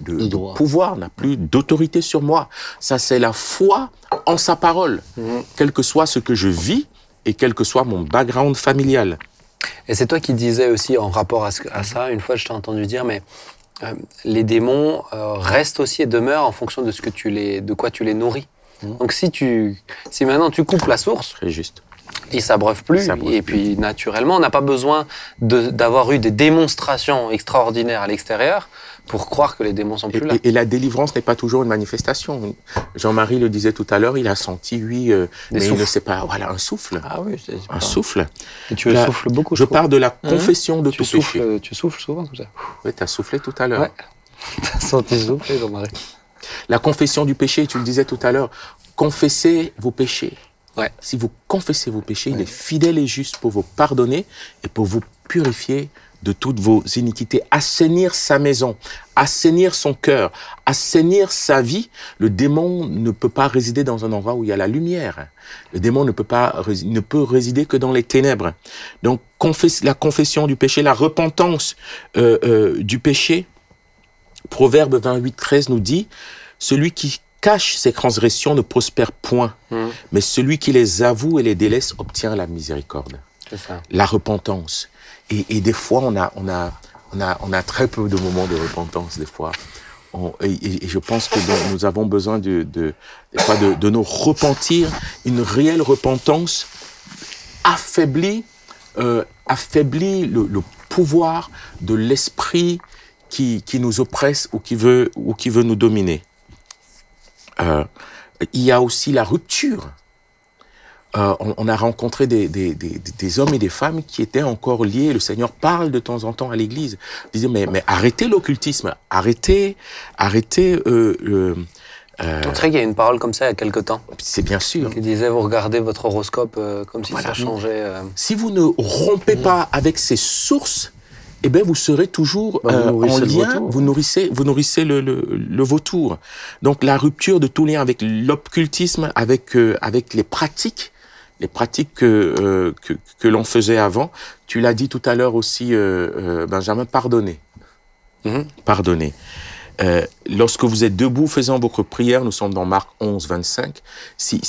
pouvoir, n'a plus d'autorité sur moi. Ça, c'est la foi en sa parole, quel que soit ce que je vis et quel que soit mon background familial. Et c'est toi qui disais aussi, en rapport à ça, une fois je t'ai entendu dire, mais... les démons restent aussi et demeurent en fonction de de quoi tu les nourris. Donc si maintenant tu coupes la source, c'est juste. Il s'abreuve plus et puis naturellement on n'a pas besoin d'avoir eu des démonstrations extraordinaires à l'extérieur pour croire que les démons sont plus là. Et la délivrance n'est pas toujours une manifestation. Jean-Marie le disait tout à l'heure, il a senti mais il ne sait pas. Voilà un souffle. Ah oui, c'est un souffle. Et tu souffles beaucoup. Je pars de la confession de tout péché. Tu souffles souvent comme ça. Oui, tu as soufflé tout à l'heure. Ouais. T'as senti souffler, Jean-Marie. La confession du péché, tu le disais tout à l'heure, confessez vos péchés. Ouais. Si vous confessez vos péchés, il est fidèle et juste pour vous pardonner et pour vous purifier de toutes vos iniquités. Assainir sa maison, assainir son cœur, assainir sa vie. Le démon ne peut pas résider dans un endroit où il y a la lumière. Le démon ne peut résider que dans les ténèbres. Donc, la confession du péché, la repentance du péché. Proverbe 28:13 nous dit « Celui qui cache ses transgressions ne prospère point, mais celui qui les avoue et les délaisse obtient la miséricorde. » C'est ça. La repentance. Et des fois, on a très peu de moments de repentance, des fois. Et je pense que nous avons besoin de nous repentir, une réelle repentance affaiblit le pouvoir de l'esprit qui nous oppresse ou qui veut nous dominer. Il y a aussi la rupture. On a rencontré des hommes et des femmes qui étaient encore liés. Le Seigneur parle de temps en temps à l'Église. Il disait mais arrêtez l'occultisme, arrêtez. En fait, il y a une parole comme ça il y a quelque temps. C'est bien sûr. Qui disait vous regardez votre horoscope comme si ça changeait. Si vous ne rompez pas avec ces sources. Eh bien, vous serez toujours en lien, vous nourrissez le vautour. Donc, la rupture de tout lien avec l'occultisme, avec les pratiques les pratiques que l'on faisait avant. Tu l'as dit tout à l'heure aussi, Benjamin, pardonner. Pardonner. Lorsque vous êtes debout faisant votre prière, nous sommes dans Marc 11, 25, si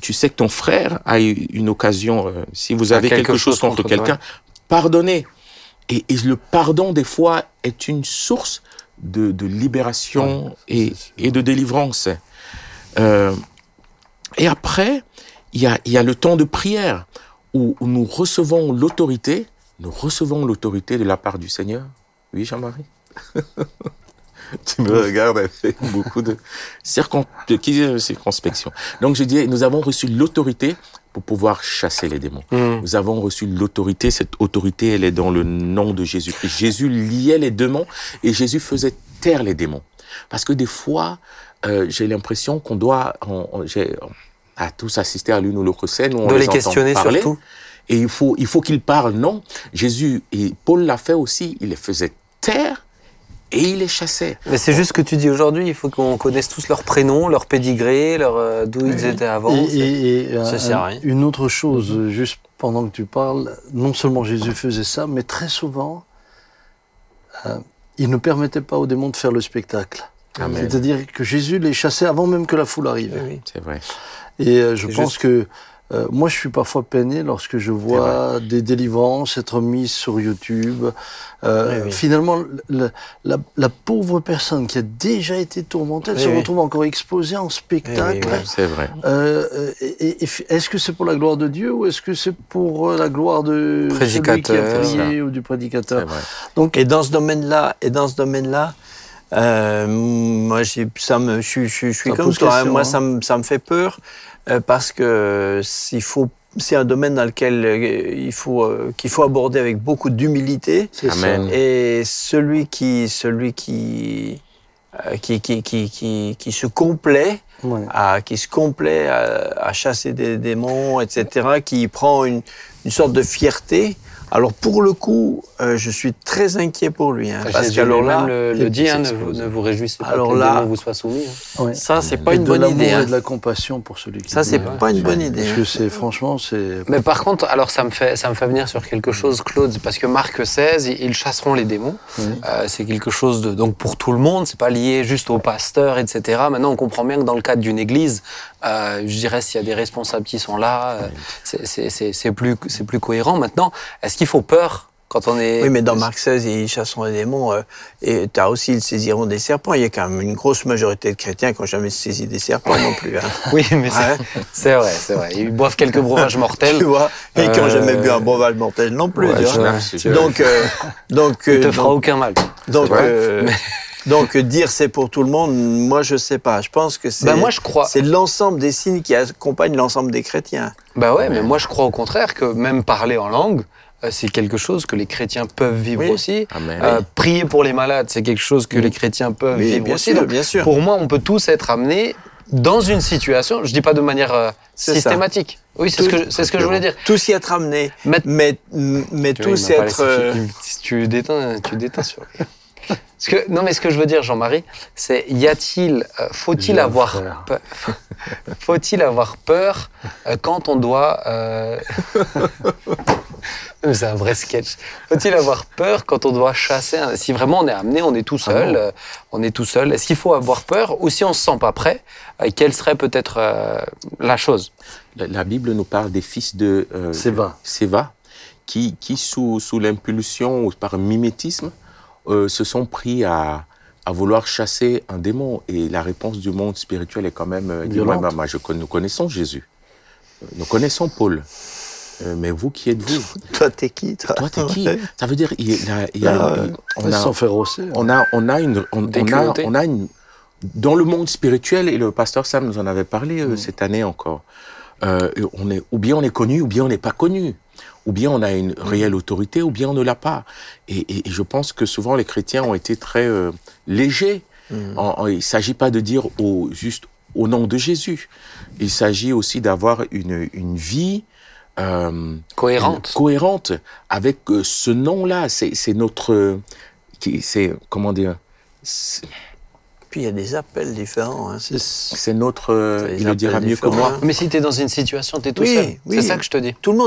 tu sais que ton frère a eu une occasion, si vous avez quelque chose contre quelqu'un, pardonnez. Et le pardon, des fois, est une source de libération et de délivrance. Et après, il y a le temps de prière où nous recevons l'autorité de la part du Seigneur. Oui, Jean-Marie. Tu me regardes avec beaucoup de circonspection. Donc, je dis, nous avons reçu l'autorité pour pouvoir chasser les démons. Nous avons reçu l'autorité. Cette autorité, elle est dans le nom de Jésus. Jésus liait les démons et Jésus faisait taire les démons. Parce que des fois, j'ai l'impression qu'on doit... On a tous assisté à l'une ou l'autre scène où on les questionner entend parler. Surtout. Et il faut qu'ils parlent. Non, Jésus, et Paul l'a fait aussi, il les faisait taire. Et il les chassait. Mais c'est juste ce que tu dis aujourd'hui, il faut qu'on connaisse tous leurs prénoms, leurs pédigrés, d'où ils étaient avant. Ça sert à rien. Une autre chose, juste pendant que tu parles, non seulement Jésus faisait ça, mais très souvent, il ne permettait pas aux démons de faire le spectacle. Amen. C'est-à-dire que Jésus les chassait avant même que la foule arrive. Oui, c'est vrai. Et je pense que... moi, je suis parfois peiné lorsque je vois des délivrances être mises sur YouTube. Finalement, la pauvre personne qui a déjà été tourmentée, elle se retrouve encore exposée en spectacle. C'est vrai. Est-ce que c'est pour la gloire de Dieu ou est-ce que c'est pour la gloire de celui qui a prié ou du prédicateur ? C'est vrai. Donc, et dans ce domaine-là, moi, je suis comme toi. Moi, ça me fait peur. Parce que c'est un domaine dans lequel qu'il faut aborder avec beaucoup d'humilité. Amen. Et celui qui se complaît, à chasser des démons, etc., qui prend une sorte de fierté. Alors pour le coup, je suis très inquiet pour lui, parce que alors là, le dit, ne vous réjouissez pas alors que le démon vous soit soumis. Ouais. Ça, c'est pas une bonne idée. De l'amour et de la compassion pour celui qui. Ça, c'est pas une bonne idée. Parce que franchement. Mais par contre, alors ça me fait venir sur quelque chose, Claude, parce que Marc 16, ils chasseront les démons. C'est quelque chose de donc pour tout le monde, c'est pas lié juste au pasteur, etc. Maintenant, on comprend bien que dans le cadre d'une église, je dirais s'il y a des responsables qui sont là, c'est plus cohérent. Maintenant, est-ce qu'il faut peur quand on est... Oui, mais dans Marc 16, ils chasseront les démons, et tu as aussi, ils saisiront des serpents. Il y a quand même une grosse majorité de chrétiens qui n'ont jamais saisi des serpents non plus. Oui, mais c'est vrai. Ils boivent quelques breuvages mortels. Tu vois, et qui n'ont jamais bu un breuvage mortel non plus. Ouais, donc il ne te fera aucun mal. Donc, dire c'est pour tout le monde, moi je sais pas. Je pense que c'est l'ensemble des signes qui accompagnent l'ensemble des chrétiens. Bah ouais, mais moi je crois au contraire que même parler en langue, c'est quelque chose que les chrétiens peuvent vivre aussi. Amen. Prier pour les malades, c'est quelque chose que les chrétiens peuvent vivre aussi. Sûr, donc, bien sûr. Pour moi, on peut tous être amenés dans une situation, je dis pas de manière systématique. Ça. Oui, c'est ce que je voulais dire. Tous y être amenés, mais tous être... Si tu déteins sur... ce que je veux dire, Jean-Marie, c'est faut-il avoir peur quand on doit c'est un vrai sketch. Faut-il avoir peur quand on doit chasser si vraiment on est amené, on est tout seul, est-ce qu'il faut avoir peur ou si on se sent pas prêt, quelle serait peut-être la chose? La Bible nous parle des fils de Séva qui sous l'impulsion ou par mimétisme se sont pris à vouloir chasser un démon. Et la réponse du monde spirituel est quand même... nous connaissons Jésus. Nous connaissons Paul. Mais vous, qui êtes-vous ? Toi, t'es qui ? Ça veut dire... On a une... Dans le monde spirituel, et le pasteur Sam nous en avait parlé cette année encore, ou bien on est connu, ou bien on n'est pas connu. Ou bien on a une réelle autorité, ou bien on ne l'a pas. Et je pense que souvent les chrétiens ont été très légers. Il ne s'agit pas de dire juste au nom de Jésus. Il s'agit aussi d'avoir une vie cohérente avec ce nom-là. C'est notre, comment dire, Puis il y a des appels différents. Hein. C'est notre... il le dira mieux que moi. Mais si tu es dans une situation, tu es tout seul. Oui. C'est ça que je te dis. Tout le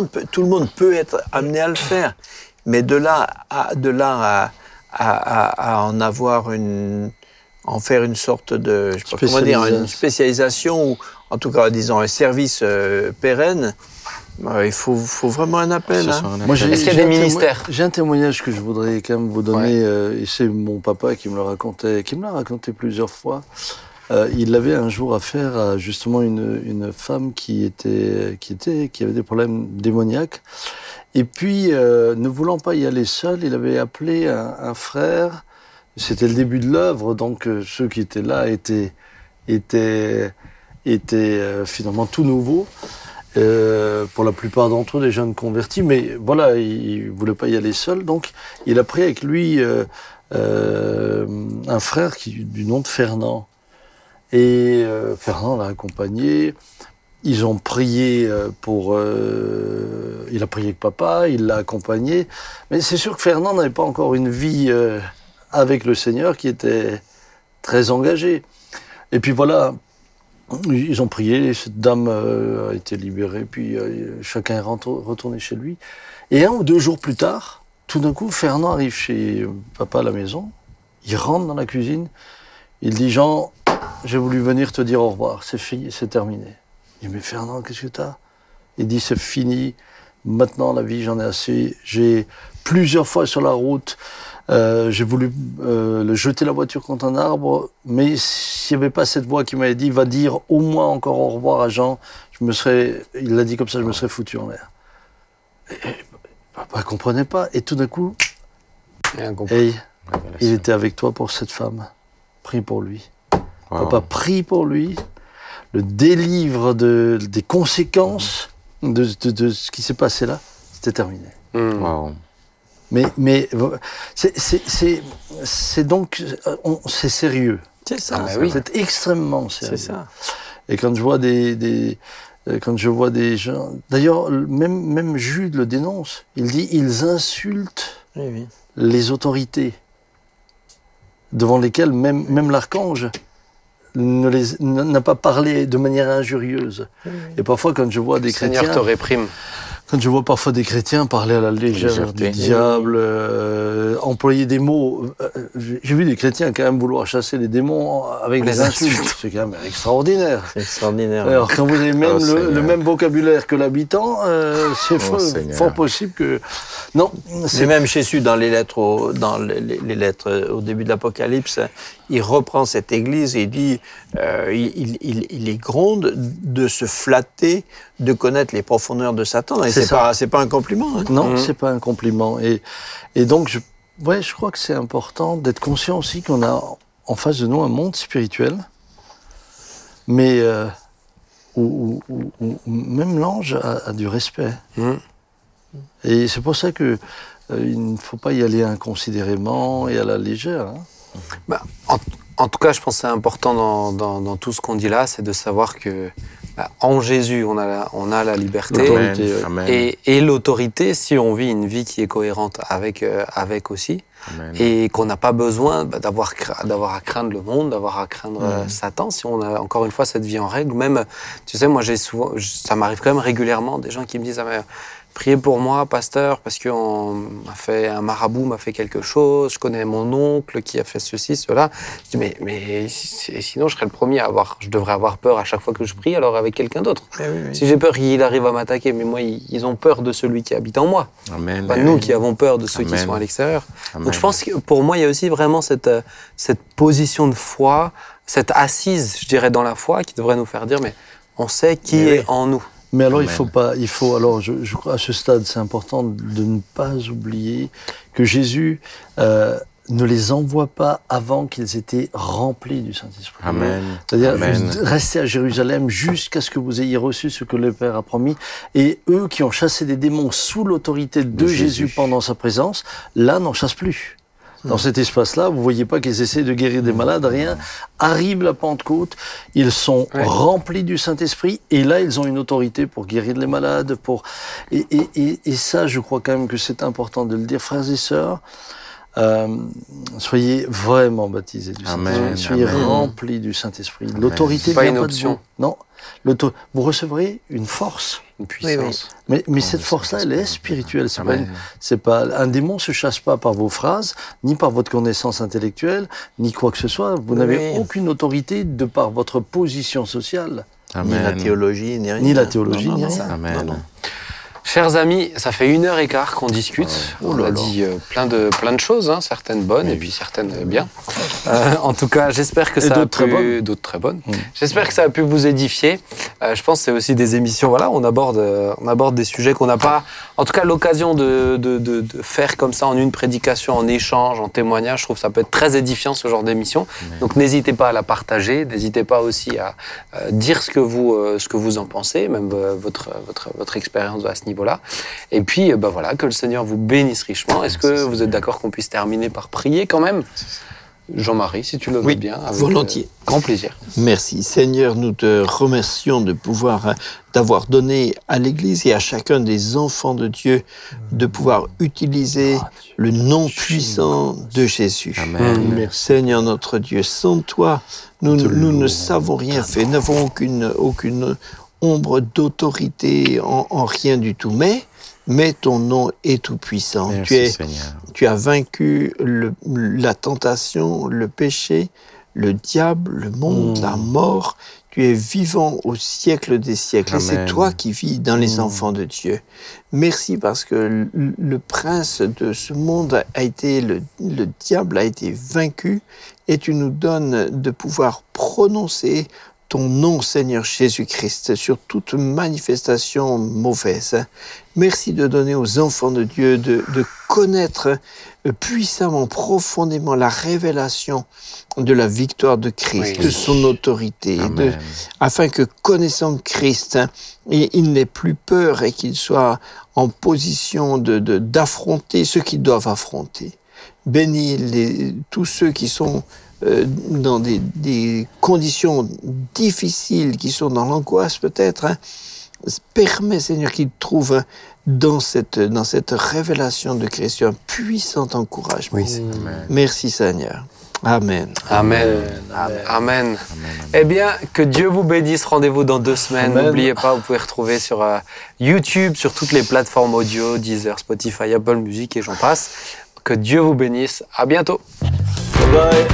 monde peut être amené à le faire. Mais de là à en avoir une... en faire une sorte de... Je sais pas comment dire, une spécialisation, ou en tout cas, disons, un service pérenne, il faut vraiment un appel. Hein. Moi, est-ce qu'il y a des ministères? J'ai un témoignage que je voudrais quand même vous donner, et c'est mon papa qui me le racontait, qui me l'a raconté plusieurs fois. Il avait un jour affaire à justement une femme qui avait des problèmes démoniaques. Et puis, ne voulant pas y aller seul, il avait appelé un frère. C'était le début de l'œuvre, donc ceux qui étaient là étaient finalement tout nouveaux. Pour la plupart d'entre eux, des jeunes convertis, mais voilà, il ne voulait pas y aller seul, donc il a pris avec lui un frère du nom de Fernand. Et Fernand l'a accompagné. Ils ont prié pour... il a prié avec papa, il l'a accompagné. Mais c'est sûr que Fernand n'avait pas encore une vie avec le Seigneur, qui était très engagé. Et puis voilà, ils ont prié, cette dame a été libérée, puis chacun est retourné chez lui. Et un ou deux jours plus tard, tout d'un coup, Fernand arrive chez papa à la maison, il rentre dans la cuisine, il dit « Jean, j'ai voulu venir te dire au revoir, c'est fini, c'est terminé. » Il dit « Mais Fernand, qu'est-ce que t'as ?» Il dit « C'est fini, maintenant la vie, j'en ai assez, j'ai plusieurs fois sur la route, j'ai voulu jeter la voiture contre un arbre, mais s'il n'y avait pas cette voix qui m'avait dit « va dire au moins encore au revoir à Jean », il l'a dit comme ça, je me serais foutu en l'air. » Papa ne comprenait pas, et tout d'un coup, il était avec toi pour cette femme, prie pour lui. Wow. Papa prie pour lui, le délivre des conséquences de ce qui s'est passé là, c'était terminé. Mmh. Wow. Mais c'est donc, c'est sérieux. C'est ça. Ah, oui. C'est extrêmement sérieux. C'est ça. Et quand je vois des gens, d'ailleurs, même Jude le dénonce. Il dit, ils insultent les autorités devant lesquelles même l'archange n'a pas parlé de manière injurieuse. Oui. Et parfois, quand je vois des chrétiens... Seigneur te réprime. Quand je vois parfois des chrétiens parler à la légère du diable, employer des mots... J'ai vu des chrétiens quand même vouloir chasser les démons avec des insultes. C'est quand même extraordinaire. C'est extraordinaire. Alors quand vous avez même le même vocabulaire que l'habitant, c'est fort possible que... Non, c'est même Jésus dans les lettres au début de l'Apocalypse, il reprend cette église et dit, il les gronde de se flatter, de connaître les profondeurs de Satan. Et c'est pas un compliment. Hein. Non, c'est pas un compliment. Et donc, je crois que c'est important d'être conscient aussi qu'on a en face de nous un monde spirituel, mais où même l'ange a du respect. Mmh. Et c'est pour ça qu'il ne faut pas y aller inconsidérément et à la légère. Hein. Bah, en tout cas, je pense que c'est important dans tout ce qu'on dit là, c'est de savoir que en Jésus, on a la liberté, l'autorité, et l'autorité si on vit une vie qui est cohérente avec aussi, amen. Et qu'on n'a pas besoin d'avoir à craindre le monde, d'avoir à craindre Satan, si on a encore une fois cette vie en règle. Même, tu sais, moi, ça m'arrive quand même régulièrement, des gens qui me disent priez pour moi, pasteur, parce qu'un marabout m'a fait quelque chose, je connais mon oncle qui a fait ceci, cela. Je dis, mais sinon, je serais le premier je devrais avoir peur à chaque fois que je prie, alors avec quelqu'un d'autre. Oui. Si j'ai peur, il arrive à m'attaquer, mais moi, ils ont peur de celui qui habite en moi. Amen, pas nous qui avons peur de ceux qui sont à l'extérieur. Amen. Donc je pense que pour moi, il y a aussi vraiment cette position de foi, cette assise, je dirais, dans la foi, qui devrait nous faire dire, mais on sait qui est en nous. Mais alors, amen. Je crois à ce stade, c'est important de ne pas oublier que Jésus ne les envoie pas avant qu'ils étaient remplis du Saint-Esprit. Amen. C'est-à-dire, restez à Jérusalem jusqu'à ce que vous ayez reçu ce que le Père a promis. Et eux qui ont chassé des démons sous l'autorité de Jésus pendant sa présence, là, n'en chassent plus. Dans cet espace-là, vous ne voyez pas qu'ils essaient de guérir des malades, rien. Arrive la Pentecôte, ils sont remplis du Saint-Esprit, et là, ils ont une autorité pour guérir les malades. Et ça, je crois quand même que c'est important de le dire, frères et sœurs, Soyez vraiment baptisés du Saint-Esprit. Soyez remplis du Saint-Esprit. Amen. L'autorité n'est pas une option. Non. Vous recevrez une force. Une puissance. Mais cette force-là, elle est spirituelle. C'est pas, un démon ne se chasse pas par vos phrases, ni par votre connaissance intellectuelle, ni quoi que ce soit. Vous n'avez aucune autorité de par votre position sociale. Amen. Ni la théologie, ni rien. Amen. Chers amis, ça fait 1h15 qu'on discute. On a dit plein de choses, hein, certaines bonnes et puis certaines bien. En tout cas, j'espère que d'autres très bonnes. Mmh. J'espère que ça a pu vous édifier. Je pense que c'est aussi des émissions. Voilà, on aborde des sujets qu'on n'a pas, en tout cas, l'occasion de faire comme ça en une prédication, en échange, en témoignage. Je trouve que ça peut être très édifiant ce genre d'émission. Mmh. Donc n'hésitez pas à la partager, n'hésitez pas aussi à dire ce que vous en pensez, même votre expérience à ce niveau. Voilà. Et puis, voilà, que le Seigneur vous bénisse richement. Est-ce que vous êtes d'accord qu'on puisse terminer par prier quand même ? Jean-Marie, si tu le veux bien. Volontiers. Grand plaisir. Merci. Seigneur, nous te remercions de pouvoir, d'avoir donné à l'Église et à chacun des enfants de Dieu de pouvoir utiliser le nom puissant de Jésus. Amen. Merci. Seigneur notre Dieu, sans toi, nous ne savons rien faire, nous n'avons aucune ombre d'autorité en rien du tout, mais ton nom est tout puissant. Tu as vaincu la tentation, le péché, le diable, le monde, la mort. Tu es vivant au siècle des siècles. Amen. Et c'est toi qui vis dans les enfants de Dieu. Merci parce que le prince de ce monde a été, le diable a été vaincu, et tu nous donnes de pouvoir prononcer ton nom, Seigneur Jésus-Christ, sur toute manifestation mauvaise. Merci de donner aux enfants de Dieu de connaître puissamment, profondément la révélation de la victoire de Christ, de son autorité, afin que, connaissant Christ, il n'ait plus peur et qu'il soit en position d'affronter ceux qui doivent affronter. Bénis tous ceux qui sont dans des conditions difficiles, qui sont dans l'angoisse peut-être, permets, Seigneur, qu'ils trouvent dans cette révélation de Christ un puissant encouragement. Oui, merci, Seigneur. Amen. Amen. Amen. Amen. Eh bien, que Dieu vous bénisse. Rendez-vous dans 2 semaines. Amen. N'oubliez pas, vous pouvez retrouver sur YouTube, sur toutes les plateformes audio, Deezer, Spotify, Apple Music et j'en passe. Que Dieu vous bénisse. À bientôt. Bye.